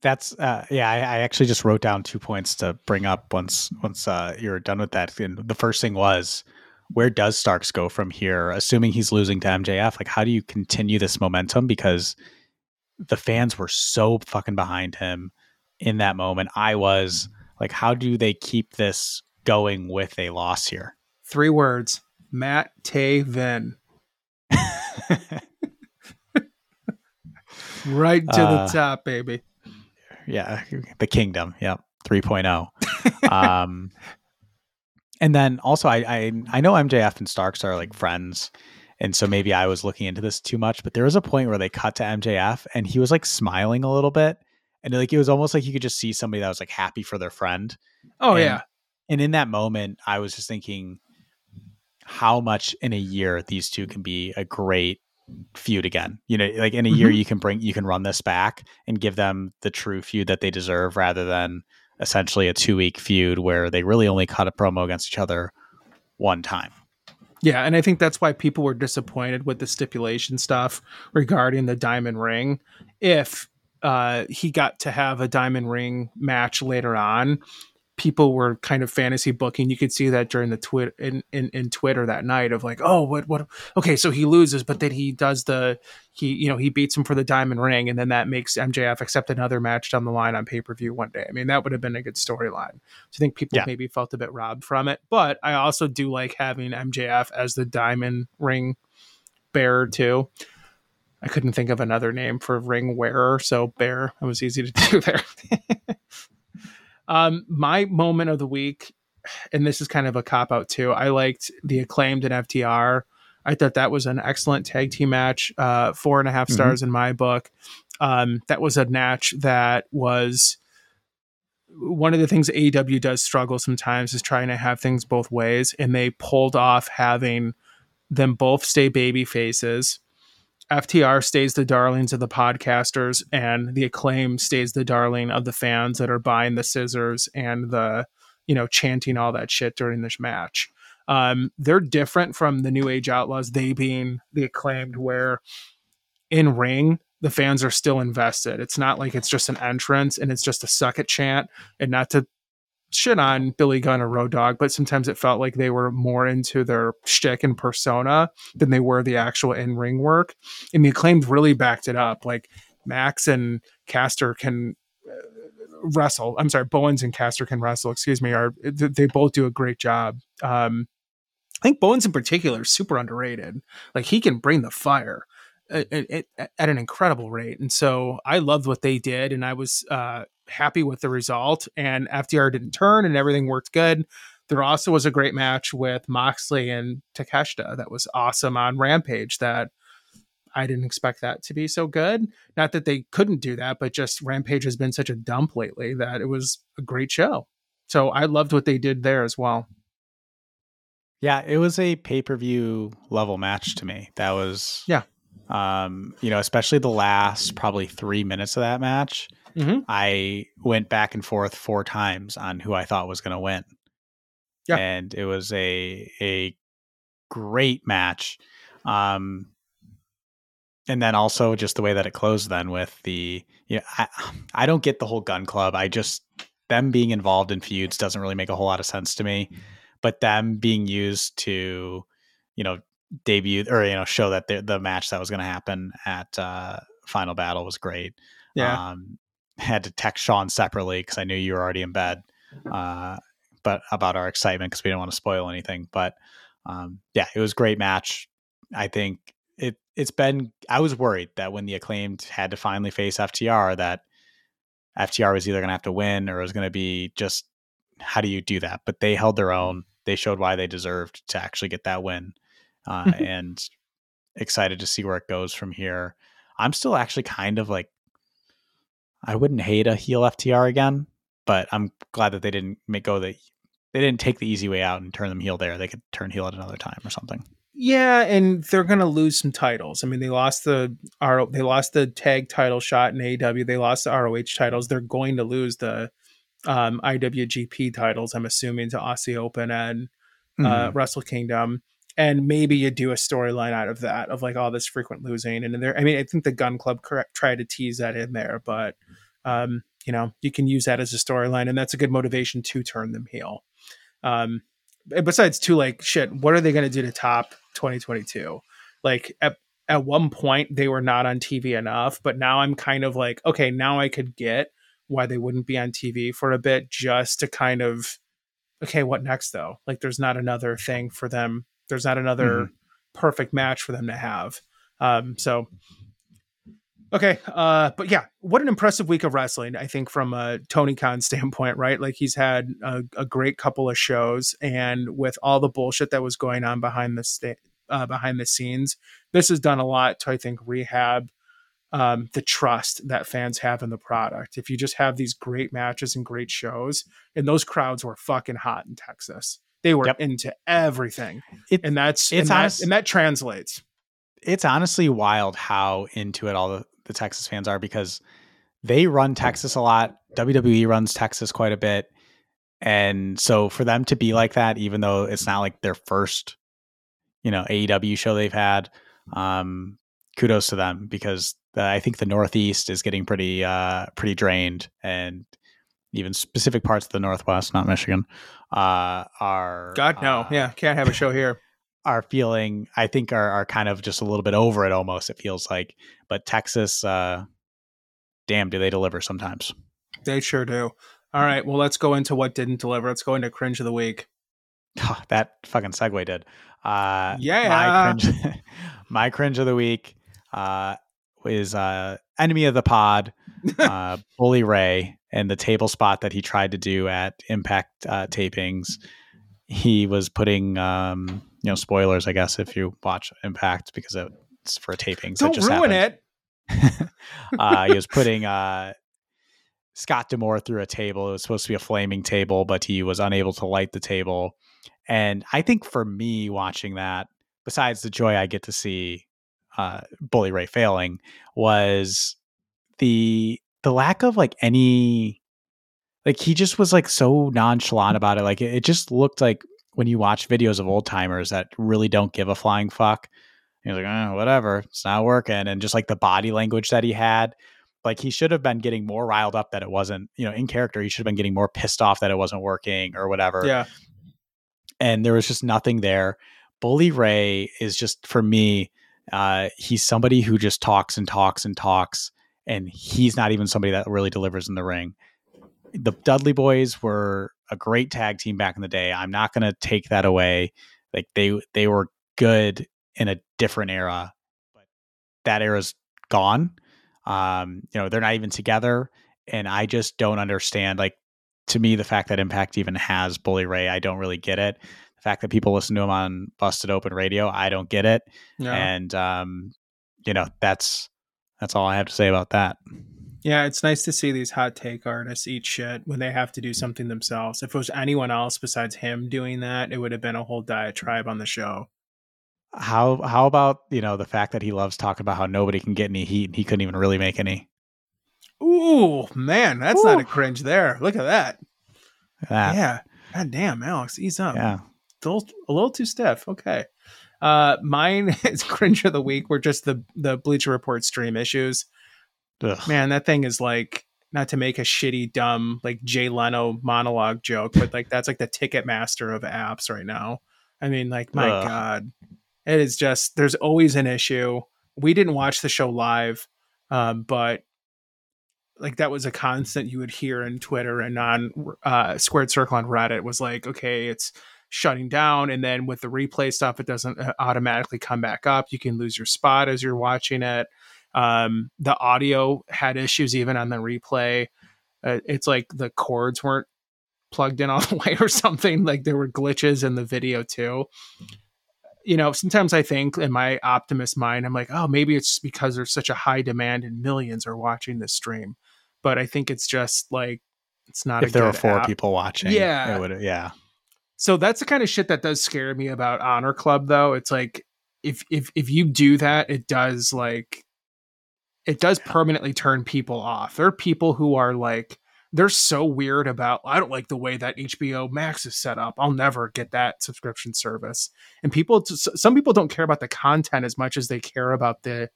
That's uh yeah I, I actually just wrote down two points to bring up once once uh you're done with that. And the first thing was, where does Starks go from here, assuming he's losing to M J F? Like, how do you continue this momentum? Because the fans were so fucking behind him in that moment. I was like, how do they keep this going with a loss here? Three words: Matt Taven. Right to uh, the top, baby. Yeah, the kingdom. Yeah, three point oh. um, and then also, I, I I know M J F and Starks are like friends, and so maybe I was looking into this too much. But there was a point where they cut to M J F, and he was like smiling a little bit, and like it was almost like you could just see somebody that was like happy for their friend. Oh and, yeah. And in that moment, I was just thinking how much in a year these two can be a great feud again. You know, like in a mm-hmm. year you can bring, you can run this back and give them the true feud that they deserve, rather than essentially a two week feud where they really only cut a promo against each other one time. Yeah. And I think that's why people were disappointed with the stipulation stuff regarding the diamond ring. If uh, he got to have a diamond ring match later on, people were kind of fantasy booking. You could see that during the twit in, in, in Twitter that night of like, oh, what, what? Okay. So he loses, but then he does the, he, you know, he beats him for the diamond ring. And then that makes M J F accept another match down the line on pay-per-view one day. I mean, that would have been a good storyline. So I think people yeah. maybe felt a bit robbed from it, but I also do like having M J F as the diamond ring bearer too. I couldn't think of another name for ring wearer. So bear, it was easy to do there. Um, my moment of the week, and this is kind of a cop out too. I liked the Acclaimed and F T R. I thought that was an excellent tag team match. Uh, four and a half stars mm-hmm. in my book. Um, that was a match that was one of the things A E W does struggle sometimes is trying to have things both ways. And they pulled off having them both stay baby faces. F T R stays the darlings of the podcasters, and the Acclaim stays the darling of the fans that are buying the scissors and the, you know, chanting all that shit during this match. Um, they're different from the New Age Outlaws, they being the Acclaimed, where in ring, the fans are still invested. It's not like it's just an entrance and it's just a suck it chant, and not to shit on Billy Gunn or Road Dogg, but sometimes it felt like they were more into their shtick and persona than they were the actual in-ring work. And the Acclaimed really backed it up. Like Max and Caster can wrestle. I'm sorry, Bowens and Caster can wrestle, excuse me. Are They both do a great job. Um, I think Bowens in particular is super underrated. Like he can bring the fire at, at, at an incredible rate. And so I loved what they did. And I was, uh, happy with the result, and F T R didn't turn and everything worked good. There also was a great match with Moxley and Takeshita that was awesome on Rampage that I didn't expect that to be so good. Not that they couldn't do that, but just Rampage has been such a dump lately that it was a great show. So I loved what they did there as well. Yeah, it was a pay-per-view level match to me. That was, yeah, um, you know, especially the last probably three minutes of that match. Mm-hmm. I went back and forth four times on who I thought was going to win. Yeah. And it was a, a great match. Um, and then also just the way that it closed then with the, you know, I, I don't get the whole Gun Club. I just, them being involved in feuds doesn't really make a whole lot of sense to me, but them being used to, you know, debut or, you know, show that the, the match that was going to happen at uh, Final Battle was great. Yeah. Um, had to text Sean separately because I knew you were already in bed, uh, but about our excitement because we didn't want to spoil anything. But um, yeah, it was a great match. I think it, it's been, I was worried that when the Acclaimed had to finally face F T R, that F T R was either going to have to win or it was going to be just, how do you do that? But they held their own. They showed why they deserved to actually get that win, uh, and excited to see where it goes from here. I'm still actually kind of like, I wouldn't hate a heel F T R again, but I'm glad that they didn't make go the, they didn't take the easy way out and turn them heel there. They could turn heel at another time or something. Yeah, and they're going to lose some titles. I mean, they lost the R they lost the tag title shot in A E W. They lost the R O H titles. They're going to lose the um, I W G P titles, I'm assuming, to Aussie Open and uh, mm-hmm. Wrestle Kingdom. And maybe you do a storyline out of that, of like all this frequent losing. And there, I mean, I think the Gun Club correct, try to tease that in there, but um, you know, you can use that as a storyline, and that's a good motivation to turn them heel. Um, besides too, like shit, what are they going to do to top twenty twenty-two? Like at, at one point they were not on T V enough, but now I'm kind of like, okay, now I could get why they wouldn't be on T V for a bit, just to kind of, okay, what next though? Like there's not another thing for them. There's not another mm-hmm. perfect match for them to have. Um, so, okay. Uh, but yeah, what an impressive week of wrestling, I think, from a Tony Khan standpoint, right? Like he's had a, a great couple of shows, and with all the bullshit that was going on behind the sta- uh, behind the scenes, this has done a lot to, I think, rehab um, the trust that fans have in the product. If you just have these great matches and great shows, and those crowds were fucking hot in Texas. They were yep. into everything. It, and that's, it's and, that, honest, and that translates. It's honestly wild how into it all the, the Texas fans are, because they run Texas a lot. W W E runs Texas quite a bit. And so for them to be like that, even though it's not like their first, you know, A E W show they've had, um, kudos to them, because the, I think the Northeast is getting pretty, uh, pretty drained, and even specific parts of the Northwest, not Michigan, uh, are God no, uh, yeah, can't have a show here. Are feeling, I think, are are kind of just a little bit over it almost. It feels like, but Texas, uh, damn, do they deliver sometimes? They sure do. All right, well, let's go into what didn't deliver. Let's go into cringe of the week. Oh, that fucking segue did. Uh, yeah, my cringe, my cringe of the week uh, is uh, enemy of the pod, uh, Bully Ray, and the table spot that he tried to do at Impact uh, tapings. He was putting, um, you know, spoilers, I guess, if you watch Impact because it's for tapings. Don't it just ruin happened. It. uh, he was putting. Uh, Scott D'Amore threw a table. It was supposed to be a flaming table, but he was unable to light the table. And I think for me watching that, besides the joy I get to see uh, Bully Ray failing, was the the lack of like any, like he just was like so nonchalant about it. Like it, it just looked like when you watch videos of old timers that really don't give a flying fuck. He was like, oh, whatever, it's not working. And just like the body language that he had. Like he should have been getting more riled up that it wasn't, you know, in character, he should have been getting more pissed off that it wasn't working or whatever. Yeah. And there was just nothing there. Bully Ray is just, for me, uh, he's somebody who just talks and talks and talks. And he's not even somebody that really delivers in the ring. The Dudley Boys were a great tag team back in the day. I'm not going to take that away. Like they, they were good in a different era, but that era's gone. Um, you know, they're not even together, and I just don't understand. Like, to me, the fact that Impact even has Bully Ray, I don't really get it. The fact that people listen to him on Busted Open Radio, I don't get it. Yeah. And, um, you know, that's, that's all I have to say about that. Yeah. It's nice to see these hot take artists eat shit when they have to do something themselves. If it was anyone else besides him doing that, it would have been a whole diatribe on the show. How how about, you know, the fact that he loves talking about how nobody can get any heat and he couldn't even really make any? Ooh, man, that's Ooh. Not a cringe there. Look at that. that. Yeah. God damn, Alex, ease up. Yeah. A little, a little too stiff. Okay. Uh, mine is cringe of the week. We're just the, the Bleacher Report stream issues. Ugh. Man, that thing is like, not to make a shitty, dumb, like Jay Leno monologue joke, but like that's like the Ticketmaster of apps right now. I mean, like, my Ugh. God. It is just, there's always an issue. We didn't watch the show live, um, but like that was a constant you would hear in Twitter and on uh, Squared Circle on Reddit was like, okay, it's shutting down. And then with the replay stuff, it doesn't automatically come back up. You can lose your spot as you're watching it. Um, the audio had issues even on the replay. Uh, it's like the cords weren't plugged in all the way or something. Like there were glitches in the video too. You know, sometimes I think in my optimist mind, I'm like, oh, maybe it's because there's such a high demand and millions are watching this stream. But I think it's just like, it's not. If a there were four app. people watching. Yeah. It would, yeah. So that's the kind of shit that does scare me about Honor Club, though. It's like, if, if, if you do that, it does like, it does permanently turn people off. There are people who are like, they're so weird about, I don't like the way that H B O Max is set up. I'll never get that subscription service. And people, some people don't care about the content as much as they care about the,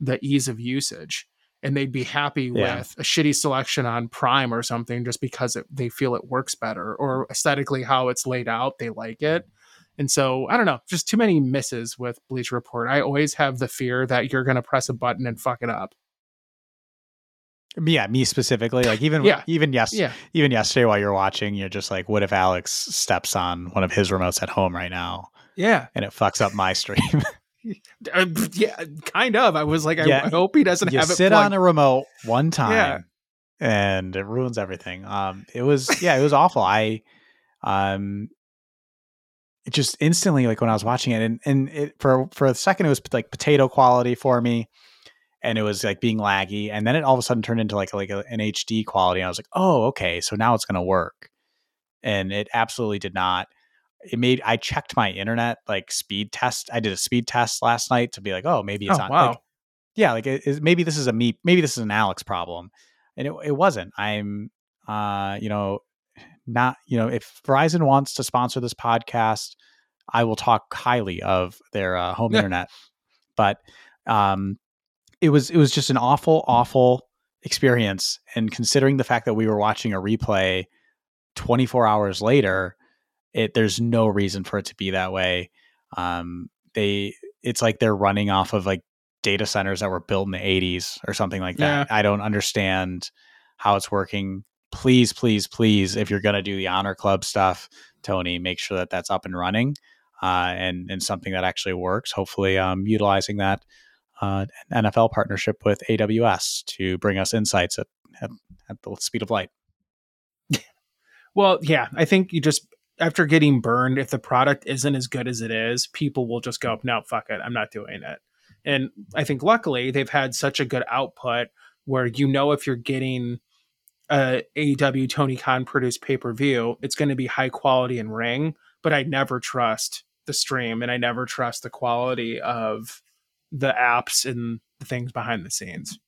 the ease of usage. And they'd be happy yeah. with a shitty selection on Prime or something just because it, they feel it works better or aesthetically how it's laid out. They like it. And so I don't know, just too many misses with Bleacher Report. I always have the fear that you're going to press a button and fuck it up. Yeah, me specifically. Like even yeah. even yes, yeah. even yesterday while you're watching, you're just like, what if Alex steps on one of his remotes at home right now? Yeah, and it fucks up my stream. uh, yeah, kind of. I was like, I, yeah. I hope he doesn't you have it. Sit plugged. On a remote one time, yeah. and it ruins everything. Um, it was yeah, it was awful. I um, it just instantly like when I was watching it, and and it, for for a second it was like potato quality for me. And it was like being laggy. And then it all of a sudden turned into like, like a, an H D quality. And I was like, oh, okay. So now it's going to work. And it absolutely did not. It made, I checked my internet, like speed test. I did a speed test last night to be like, oh, maybe it's oh, on. Wow. Like, yeah. Like it, it, maybe this is a me, maybe this is an Alex problem. And it, it wasn't, I'm, uh, you know, not, you know, if Verizon wants to sponsor this podcast, I will talk highly of their uh, home yeah. internet, but, um, It was it was just an awful, awful experience. And considering the fact that we were watching a replay twenty-four hours later, it, there's no reason for it to be that way. Um, they, it's like they're running off of like data centers that were built in the eighties or something like that. Yeah. I don't understand how it's working. Please, please, please, if you're going to do the Honor Club stuff, Tony, make sure that that's up and running, uh, and, and something that actually works. Hopefully, um, utilizing that uh, N F L partnership with A W S to bring us insights at, at, at the speed of light. Well, yeah, I think you just, after getting burned, if the product isn't as good as it is, people will just go, no, fuck it, I'm not doing it. And I think luckily they've had such a good output where, you know, if you're getting a A E W Tony Khan produced pay-per-view, it's going to be high quality in ring, but I never trust the stream, and I never trust the quality of the apps and the things behind the scenes.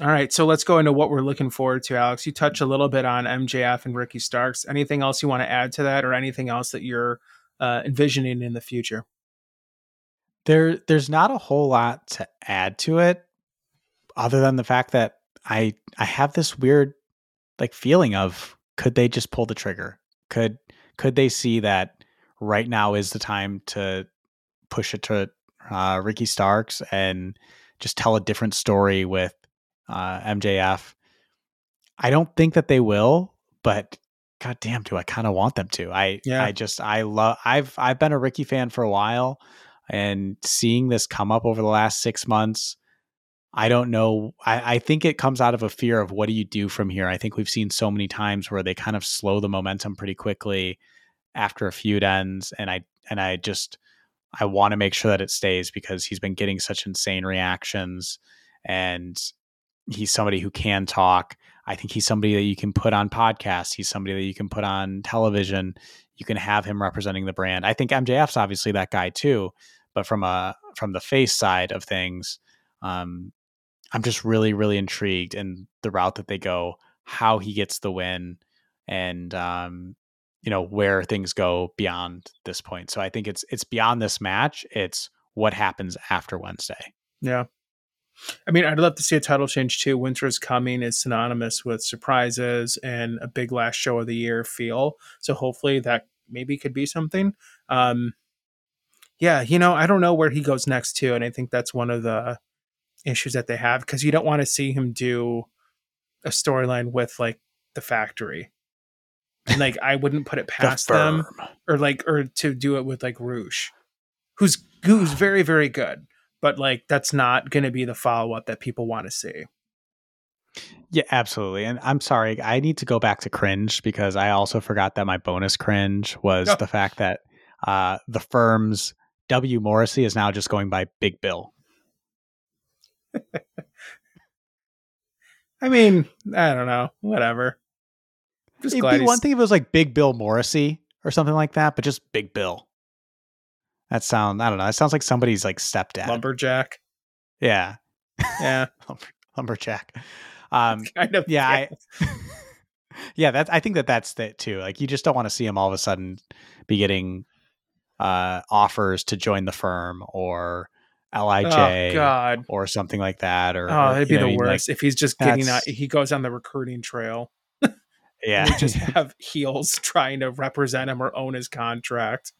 All right, so let's go into what we're looking forward to, Alex. You touched a little bit on M J F and Ricky Starks. Anything else you want to add to that, or anything else that you're uh, envisioning in the future? There, there's not a whole lot to add to it, other than the fact that I, I have this weird like feeling of, could they just pull the trigger? Could, could they see that right now is the time to push it to uh, Ricky Starks and just tell a different story with Uh, M J F? I don't think that they will, but goddamn, do I kind of want them to. I yeah. I just I love I've I've been a Ricky fan for a while, and seeing this come up over the last six months, I don't know. I, I think it comes out of a fear of, what do you do from here? I think we've seen so many times where they kind of slow the momentum pretty quickly after a feud ends, and I and I just I want to make sure that it stays, because he's been getting such insane reactions, and he's somebody who can talk. I think he's somebody that you can put on podcasts. He's somebody that you can put on television. You can have him representing the brand. I think M J F's obviously that guy too, but from a, from the face side of things, um, I'm just really, really intrigued in the route that they go, how he gets the win, and, um, you know, where things go beyond this point. So I think it's, it's beyond this match. It's what happens after Wednesday. Yeah. I mean, I'd love to see a title change too. Winter is coming is synonymous with surprises and a big last show of the year feel. So hopefully that maybe could be something. Um, yeah, you know, I don't know where he goes next too, and I think that's one of the issues that they have, because you don't want to see him do a storyline with like the Factory. And like, I wouldn't put it past the them, or like, or to do it with like Rouge, who's who's very, very good. But like, that's not going to be the follow-up that people want to see. Yeah, absolutely. And I'm sorry, I need to go back to cringe, because I also forgot that my bonus cringe was oh. the fact that uh, the firm's W. Morrissey is now just going by Big Bill. I mean, I don't know. Whatever. Just It'd be he's... one thing if it was like Big Bill Morrissey or something like that, but just Big Bill. That sound, I don't know. That sounds like somebody's like stepdad. Lumberjack. Yeah. Yeah. Lumberjack. Um, kind of. Yeah. I, yeah. That, I think that that's it too. Like, you just don't want to see him all of a sudden be getting uh, offers to join the firm or L I J oh, God. or something like that. Or, oh, it'd be know, the worst like, if he's just getting out. He goes on the recruiting trail. Yeah. Just have heels trying to represent him or own his contract.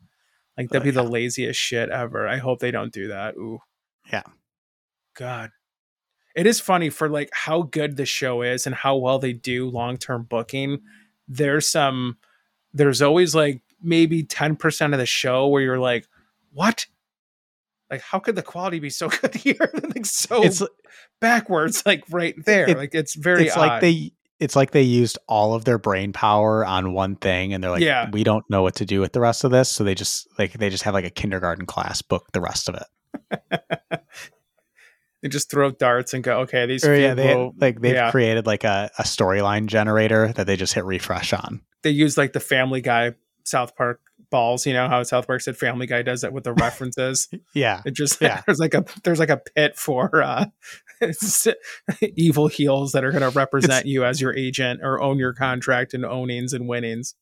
Like, that'd be the laziest shit ever. I hope they don't do that. Ooh. Yeah. God. It is funny for like how good the show is and how well they do long-term booking. There's some, there's always like maybe ten percent of the show where you're like, what? Like, how could the quality be so good here? Like, so it's backwards, like right there. It, like, it's very it's odd. Like they, it's like they used all of their brain power on one thing, and they're like, yeah. we don't know what to do with the rest of this. So they just like, they just have like a kindergarten class book the rest of it. They just throw darts and go, okay, these or, people, yeah, they, like they've yeah. created like a, a storyline generator that they just hit refresh on. They use like the Family Guy South Park balls, you know how South Park said Family Guy does that with the references. Yeah. It just, yeah. there's like a, there's like a pit for, uh, evil heels that are going to represent it's, you as your agent or own your contract and ownings and winnings.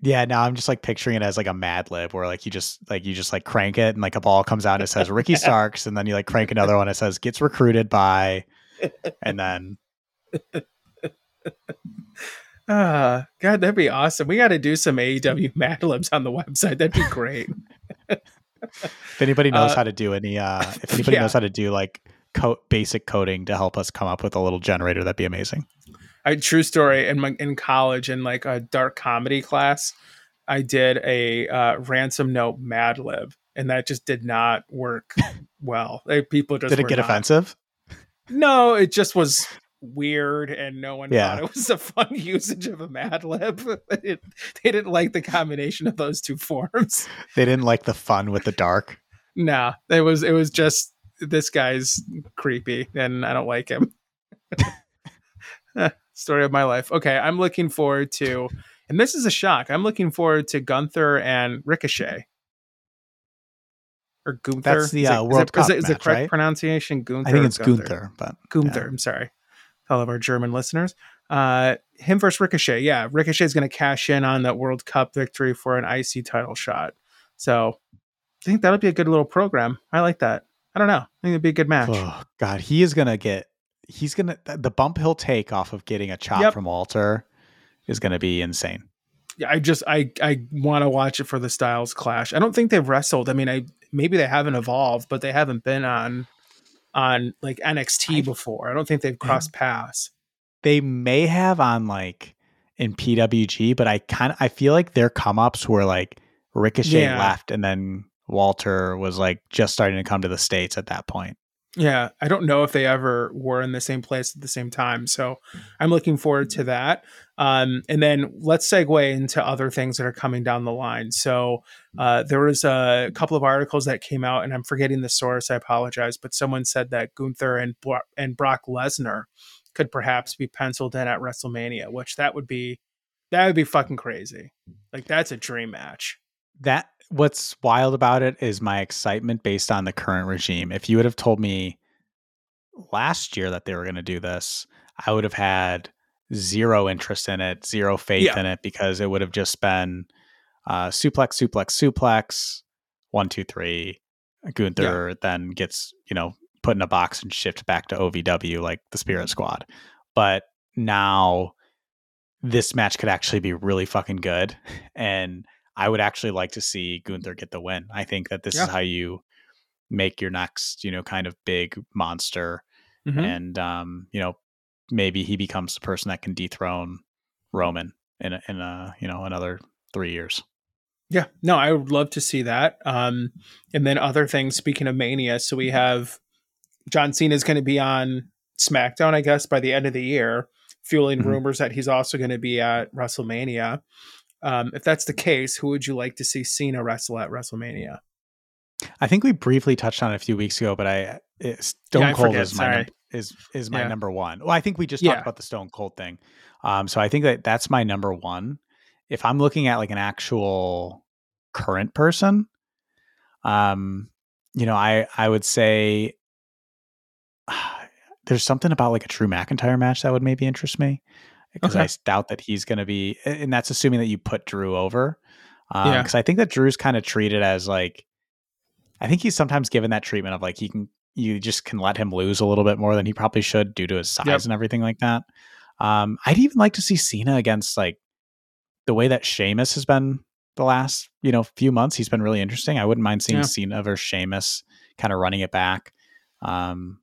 Yeah, no, I'm just like picturing it as like a Mad Lib where like you just like you just like crank it and like a ball comes out and it says Ricky Starks, and then you like crank another one, it says gets recruited by, and then ah, uh, God, that'd be awesome. We got to do some A E W Mad Libs on the website. That'd be great. If anybody knows uh, how to do any, uh, if anybody yeah. knows how to do like co- basic coding to help us come up with a little generator, that'd be amazing. I true story in my, in college in like a dark comedy class, I did a uh, ransom note Mad Lib, and that just did not work well. Like, people just did it get not. offensive? No, it just was weird, and no one yeah. thought it was a fun usage of a Mad Lib. It, they didn't like the combination of those two forms. They didn't like the fun with the dark. No, nah, it was it was just this guy's creepy, and I don't like him. Story of my life. Okay, I'm looking forward to, and this is a shock, I'm looking forward to Gunther and Ricochet. Or Gunther. That's the uh, is it, World is it, Cup is it, is match, the correct right? pronunciation? Gunther. I think it's Gunther, Gunther but Gunther. Yeah. I'm sorry, all of our German listeners. Uh, him versus Ricochet. Yeah, Ricochet is going to cash in on that World Cup victory for an I C title shot. So I think that'll be a good little program. I like that. I don't know. I think it'd be a good match. Oh, God, he is going to get. He's going to, the bump he'll take off of getting a chop yep. from Walter is going to be insane. Yeah. I just, I, I want to watch it for the Styles Clash. I don't think they've wrestled. I mean, I, maybe they haven't evolved, but they haven't been on, on like N X T I, before. I don't think they've crossed yeah. paths. They may have on like in P W G, but I kind of, I feel like their come ups were like Ricochet yeah. left. And then Walter was like just starting to come to the States at that point. Yeah, I don't know if they ever were in the same place at the same time. So I'm looking forward to that. Um, and then let's segue into other things that are coming down the line. So uh, there was a couple of articles that came out, and I'm forgetting the source. I apologize. But someone said that Gunther and, Bro- and Brock Lesnar could perhaps be penciled in at WrestleMania, which that would be that would be fucking crazy. Like, that's a dream match. That. What's wild about it is my excitement based on the current regime. If you would have told me last year that they were going to do this, I would have had zero interest in it, zero faith yeah. in it, because it would have just been uh, suplex, suplex, suplex, one, two, three. Gunther yeah. then gets, you know, put in a box and shipped back to O V W like the Spirit Squad. But now this match could actually be really fucking good. And I would actually like to see Gunther get the win. I think that this yeah. is how you make your next, you know, kind of big monster. Mm-hmm. And, um, you know, maybe he becomes the person that can dethrone Roman in, a, in a, you know, another three years. Yeah, no, I would love to see that. Um, and then other things, speaking of Mania. So we have John Cena is going to be on SmackDown, I guess, by the end of the year, fueling mm-hmm. rumors that he's also going to be at WrestleMania. Um, if that's the case, who would you like to see Cena wrestle at WrestleMania? I think we briefly touched on it a few weeks ago, but I Stone yeah, Cold I is my num- is is my yeah. number one. Well, I think we just talked yeah. about the Stone Cold thing, um, so I think that that's my number one. If I'm looking at like an actual current person, um, you know, I I would say uh, there's something about like a Drew McIntyre match that would maybe interest me. Because okay. I doubt that he's going to be, and that's assuming that you put Drew over. Um, yeah. Because I think that Drew's kind of treated as like, I think he's sometimes given that treatment of like he can, you just can let him lose a little bit more than he probably should due to his size yep. and everything like that. Um, I'd even like to see Cena against like the way that Sheamus has been the last, you know, few months. He's been really interesting. I wouldn't mind seeing yeah. Cena versus Sheamus kind of running it back. Um,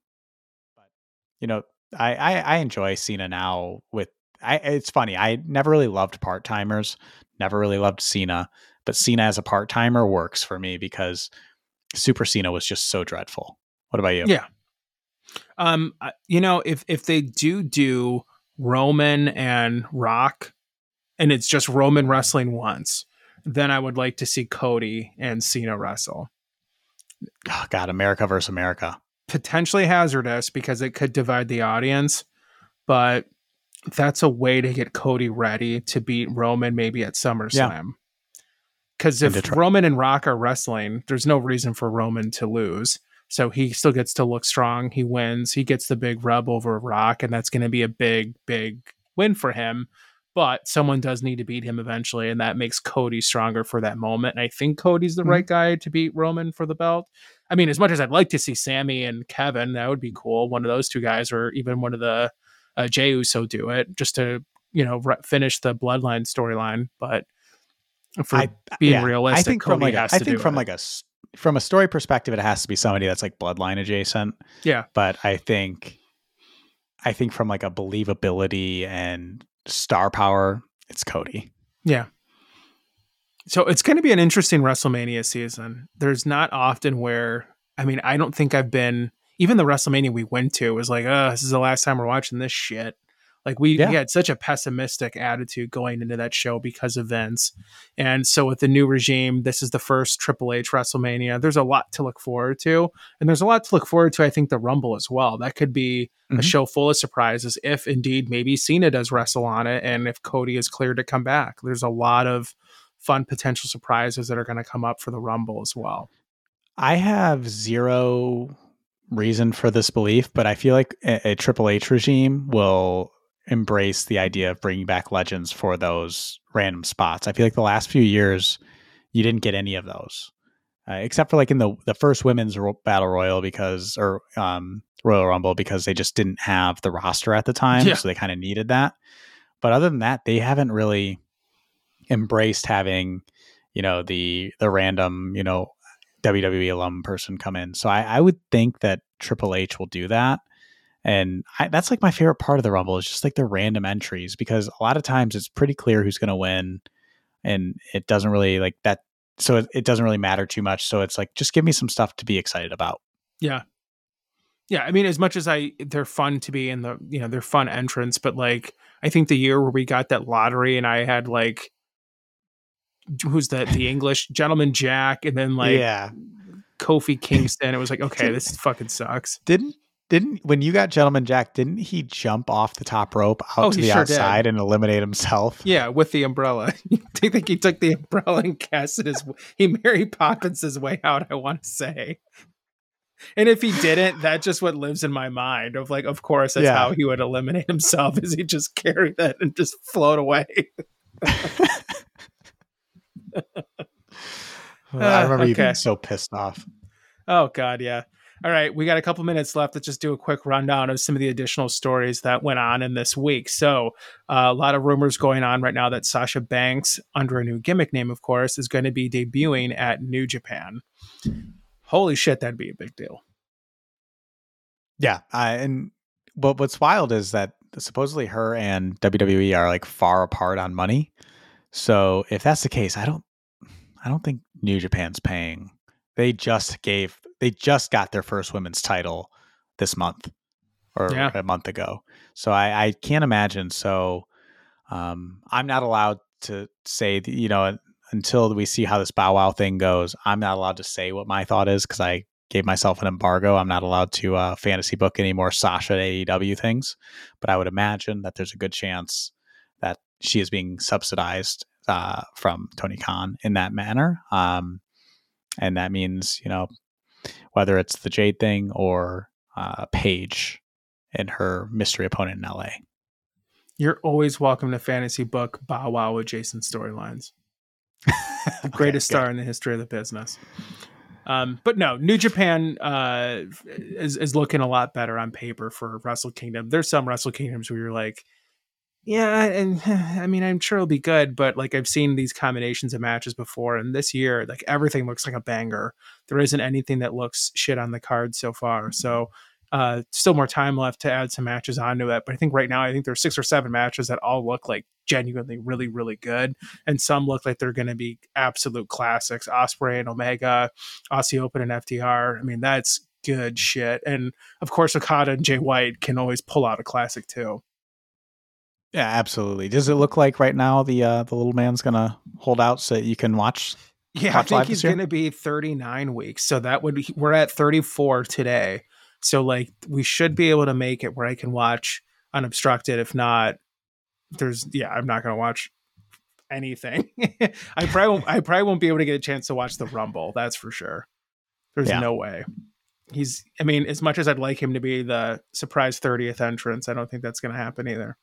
but you know, I, I I enjoy Cena now with. I, it's funny. I never really loved part-timers, never really loved Cena, but Cena as a part-timer works for me because Super Cena was just so dreadful. What about you? Yeah. Um, you know, if, if they do do Roman and Rock and it's just Roman wrestling once, then I would like to see Cody and Cena wrestle. Oh, God, America versus America. Potentially hazardous because it could divide the audience, but that's a way to get Cody ready to beat Roman maybe at SummerSlam. Because yeah. if Roman and Rock are wrestling, there's no reason for Roman to lose. So he still gets to look strong. He wins. He gets the big rub over Rock, and that's going to be a big, big win for him. But someone does need to beat him eventually, and that makes Cody stronger for that moment. And I think Cody's the mm-hmm. right guy to beat Roman for the belt. I mean, as much as I'd like to see Sammy and Kevin, that would be cool. One of those two guys, or even one of the uh, Jey Uso do it, just to, you know, re- finish the Bloodline storyline. But for I, being yeah, realistic, I think Cody from like, has I to think do from it. Like a, from a story perspective, it has to be somebody that's like Bloodline adjacent. Yeah. But I think, I think from like a believability and star power, it's Cody. Yeah. So it's going to be an interesting WrestleMania season. There's not often where, I mean, I don't think I've been, even the WrestleMania we went to was like, oh, this is the last time we're watching this shit. Like we, yeah. we had such a pessimistic attitude going into that show because of Vince. And so with the new regime, this is the first Triple H WrestleMania. There's a lot to look forward to. And there's a lot to look forward to, I think, the Rumble as well. That could be mm-hmm. a show full of surprises if indeed maybe Cena does wrestle on it and if Cody is cleared to come back. There's a lot of fun potential surprises that are going to come up for the Rumble as well. I have zero reason for this belief, but I feel like a, a Triple H regime will embrace the idea of bringing back legends for those random spots. I feel like the last few years you didn't get any of those, uh, except for like in the the first women's ro- battle royal because or um Royal Rumble, because they just didn't have the roster at the time. Yeah. So they kind of needed that. But other than that, they haven't really embraced having, you know, the the random, you know, W W E alum person come in. So I, I would think that Triple H will do that. And I, that's like my favorite part of the Rumble is just like the random entries, because a lot of times it's pretty clear who's going to win and it doesn't really like that. So it, it doesn't really matter too much. So it's like, just give me some stuff to be excited about. Yeah. Yeah. I mean, as much as I, they're fun to be in the, you know, they're fun entrants, but like, I think the year where we got that lottery and I had like, who's that? The English Gentleman Jack. And then like yeah. Kofi Kingston. It was like, okay, this fucking sucks. Didn't, Didn't when you got Gentleman Jack, didn't he jump off the top rope out oh, to the sure outside did. and eliminate himself? Yeah, with the umbrella. You think he took the umbrella and casted his he Mary Poppins his way out, I want to say. And if he didn't, that's just what lives in my mind of like, of course, that's yeah. how he would eliminate himself, is he just carry that and just float away. Well, I remember uh, okay. you being so pissed off. Oh, God. Yeah. All right, we got a couple minutes left. Let's just do a quick rundown of some of the additional stories that went on in this week. So uh, a lot of rumors going on right now that Sasha Banks, under a new gimmick name, of course, is going to be debuting at New Japan. Holy shit, that'd be a big deal. Yeah, uh, and but what's wild is that supposedly her and W W E are like far apart on money. So if that's the case, I don't, I don't think New Japan's paying. They just gave. They just got their first women's title this month or yeah. a month ago. So I, I can't imagine. So um, I'm not allowed to say, that, you know, until we see how this Bow Wow thing goes, I'm not allowed to say what my thought is because I gave myself an embargo. I'm not allowed to uh, fantasy book any more Sasha A E W things. But I would imagine that there's a good chance that she is being subsidized uh, from Tony Khan in that manner. Um, and that means, you know, whether it's the Jade thing or uh, Paige and her mystery opponent in L A. You're always welcome to fantasy book Bow Wow adjacent storylines. The greatest okay, star in the history of the business. Um, but no, New Japan uh, is, is looking a lot better on paper for Wrestle Kingdom. There's some Wrestle Kingdoms where you're like, yeah, and I mean, I'm sure it'll be good, but like I've seen these combinations of matches before, and this year, like everything looks like a banger. There isn't anything that looks shit on the card so far. So uh, still more time left to add some matches onto that. But I think right now, I think there's six or seven matches that all look like genuinely really, really good. And some look like they're going to be absolute classics. Ospreay and Omega, Aussie Open and F T R. I mean, that's good shit. And of course, Okada and Jay White can always pull out a classic too. Yeah, absolutely. Does it look like right now the uh, the little man's going to hold out so that you can watch? Yeah, watch I think he's going to be thirty-nine weeks. So that would be, we're at thirty-four today. So like we should be able to make it where I can watch unobstructed. If not, there's yeah, I'm not going to watch anything. I probably won't, I probably won't be able to get a chance to watch the Rumble. That's for sure. There's yeah. no way. He's I mean, as much as I'd like him to be the surprise thirtieth entrance, I don't think that's going to happen either.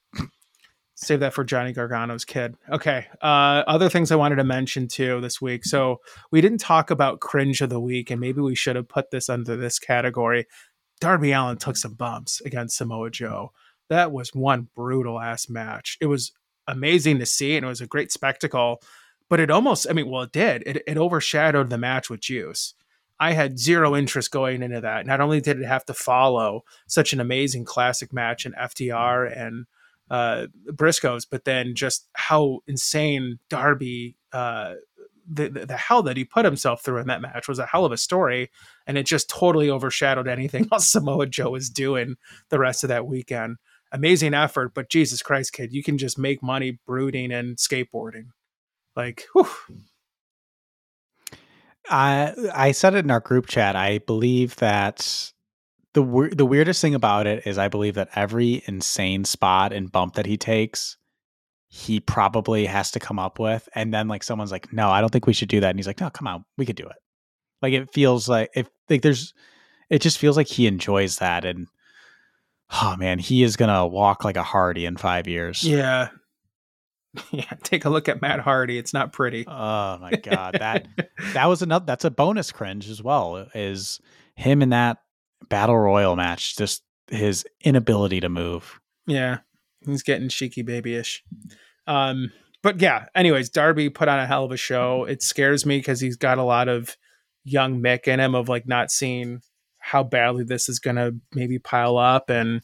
Save that for Johnny Gargano's kid. Okay. Uh, other things I wanted to mention too this week. So we didn't talk about cringe of the week, and maybe we should have put this under this category. Darby Allin took some bumps against Samoa Joe. That was one brutal ass match. It was amazing to see, and it was a great spectacle, but it almost, I mean, well, it did. It, it overshadowed the match with Juice. I had zero interest going into that. Not only did it have to follow such an amazing classic match in F T R and uh, Briscoes, but then just how insane Darby, uh, the, the, the hell that he put himself through in that match was a hell of a story. And it just totally overshadowed anything else Samoa Joe was doing the rest of that weekend. Amazing effort, but Jesus Christ, kid, you can just make money brooding and skateboarding. Like, whew. I I said it in our group chat. I believe that the the weirdest thing about it is I believe that every insane spot and bump that he takes, he probably has to come up with. And then like someone's like, no, I don't think we should do that. And he's like, no, come on, we could do it. Like it feels like if like there's, it just feels like he enjoys that. And oh man, he is gonna walk like a Hardy in five years. Yeah. Yeah, take a look at Matt Hardy. It's not pretty. Oh my God. That that was another that's a bonus cringe as well, is him in that battle royal match, just his inability to move. Yeah. He's getting cheeky babyish. Um, but yeah, anyways, Darby put on a hell of a show. It scares me because he's got a lot of young Mick in him of like not seeing how badly this is gonna maybe pile up, and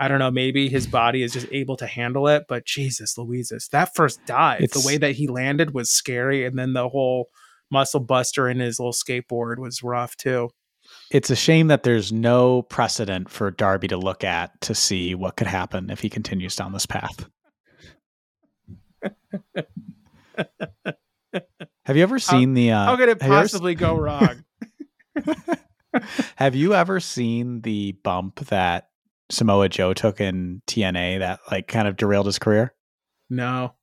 I don't know, maybe his body is just able to handle it, but Jesus, Louises, that first dive, it's, the way that he landed was scary. And then the whole muscle buster in his little skateboard was rough too. It's a shame that there's no precedent for Darby to look at to see what could happen if he continues down this path. Have you ever seen how, the, uh, how could it possibly ever, go wrong? Have you ever seen the bump that Samoa Joe took in T N A that like kind of derailed his career? No.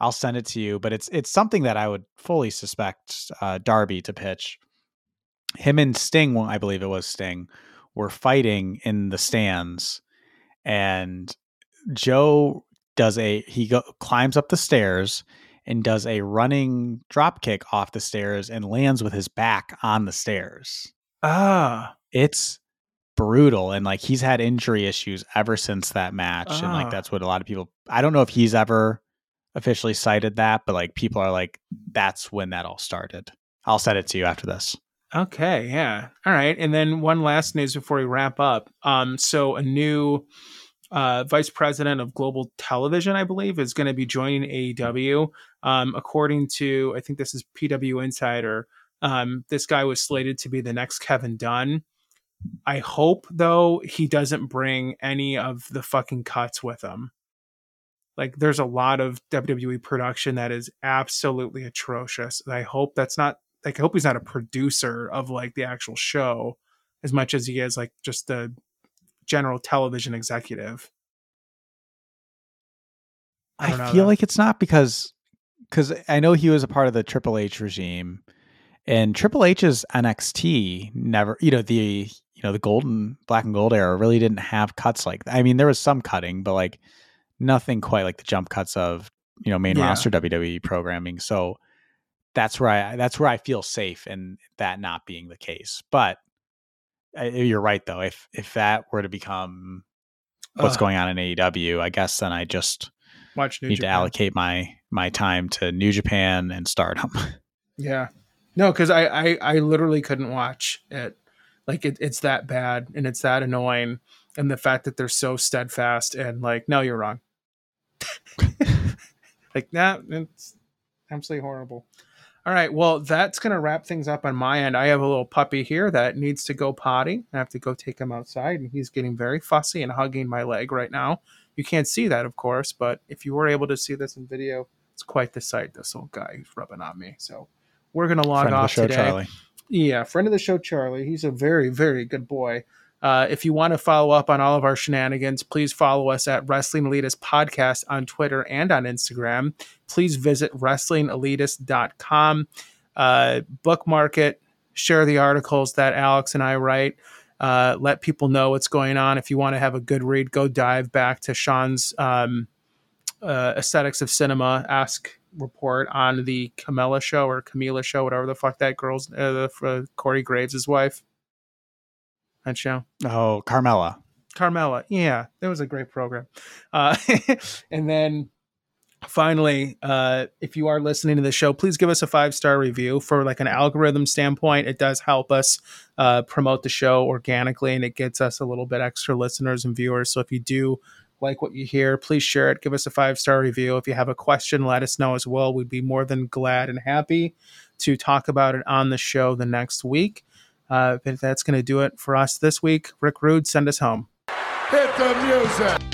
I'll send it to you, but it's it's something that I would fully suspect uh, Darby to pitch. Him and Sting, I believe it was Sting, were fighting in the stands, and Joe does a he go, climbs up the stairs and does a running drop kick off the stairs and lands with his back on the stairs. Ah, it's brutal. And like he's had injury issues ever since that match. Oh. And like that's what a lot of people, I don't know if he's ever officially cited that, but like people are like, that's when that all started. I'll send it to you after this. Okay. Yeah. All right. And then one last news before we wrap up. Um, so a new uh, vice president of global television, I believe, is going to be joining A E W. Um, according to, I think this is P W Insider. Um, this guy was slated to be the next Kevin Dunn. I hope, though, he doesn't bring any of the fucking cuts with him. Like, there's a lot of W W E production that is absolutely atrocious. And I hope that's not, like, I hope he's not a producer of, like, the actual show as much as he is, like, just a general television executive. I, I feel though. like it's not because, because I know he was a part of the Triple H regime. And Triple H's N X T never, you know, the, you know, the golden black and gold era really didn't have cuts like that. I mean, there was some cutting, but like nothing quite like the jump cuts of, you know, main yeah. roster W W E programming. So that's where I, that's where I feel safe in that not being the case. But uh, you're right though. If, if that were to become what's uh, going on in A E W, I guess then I just watch New need Japan. to allocate my, my time to New Japan and Stardom. Yeah. No, because I, I, I literally couldn't watch it. Like, it, it's that bad, and it's that annoying, and the fact that they're so steadfast and, like, no, you're wrong. Like, nah, it's absolutely horrible. All right, well, that's going to wrap things up on my end. I have a little puppy here that needs to go potty. I have to go take him outside, and he's getting very fussy and hugging my leg right now. You can't see that, of course, but if you were able to see this in video, it's quite the sight, this little guy who's rubbing on me, so... We're going to log friend off of the show, today. Charlie. Yeah, friend of the show, Charlie. He's a very, very good boy. Uh, if you want to follow up on all of our shenanigans, please follow us at Wrestling Elitist Podcast on Twitter and on Instagram. Please visit wrestling elitist dot com. Uh, bookmark it. Share the articles that Alex and I write. Uh, let people know what's going on. If you want to have a good read, go dive back to Sean's um, uh, Aesthetics of Cinema esque report on the Camilla show or Camila show, whatever the fuck that girl's, uh, the, uh, Corey Graves' wife. That show. Oh, Carmella. Carmella. Yeah, that was a great program. Uh, and then finally, uh, if you are listening to the show, please give us a five-star review. For like an algorithm standpoint, it does help us uh, promote the show organically, and it gets us a little bit extra listeners and viewers. So if you do like what you hear, please share it. Give us a five-star review. If you have a question, let us know as well. We'd be more than glad and happy to talk about it on the show the next week. Uh, but that's going to do it for us this week. Rick Rude, send us home. Hit the music.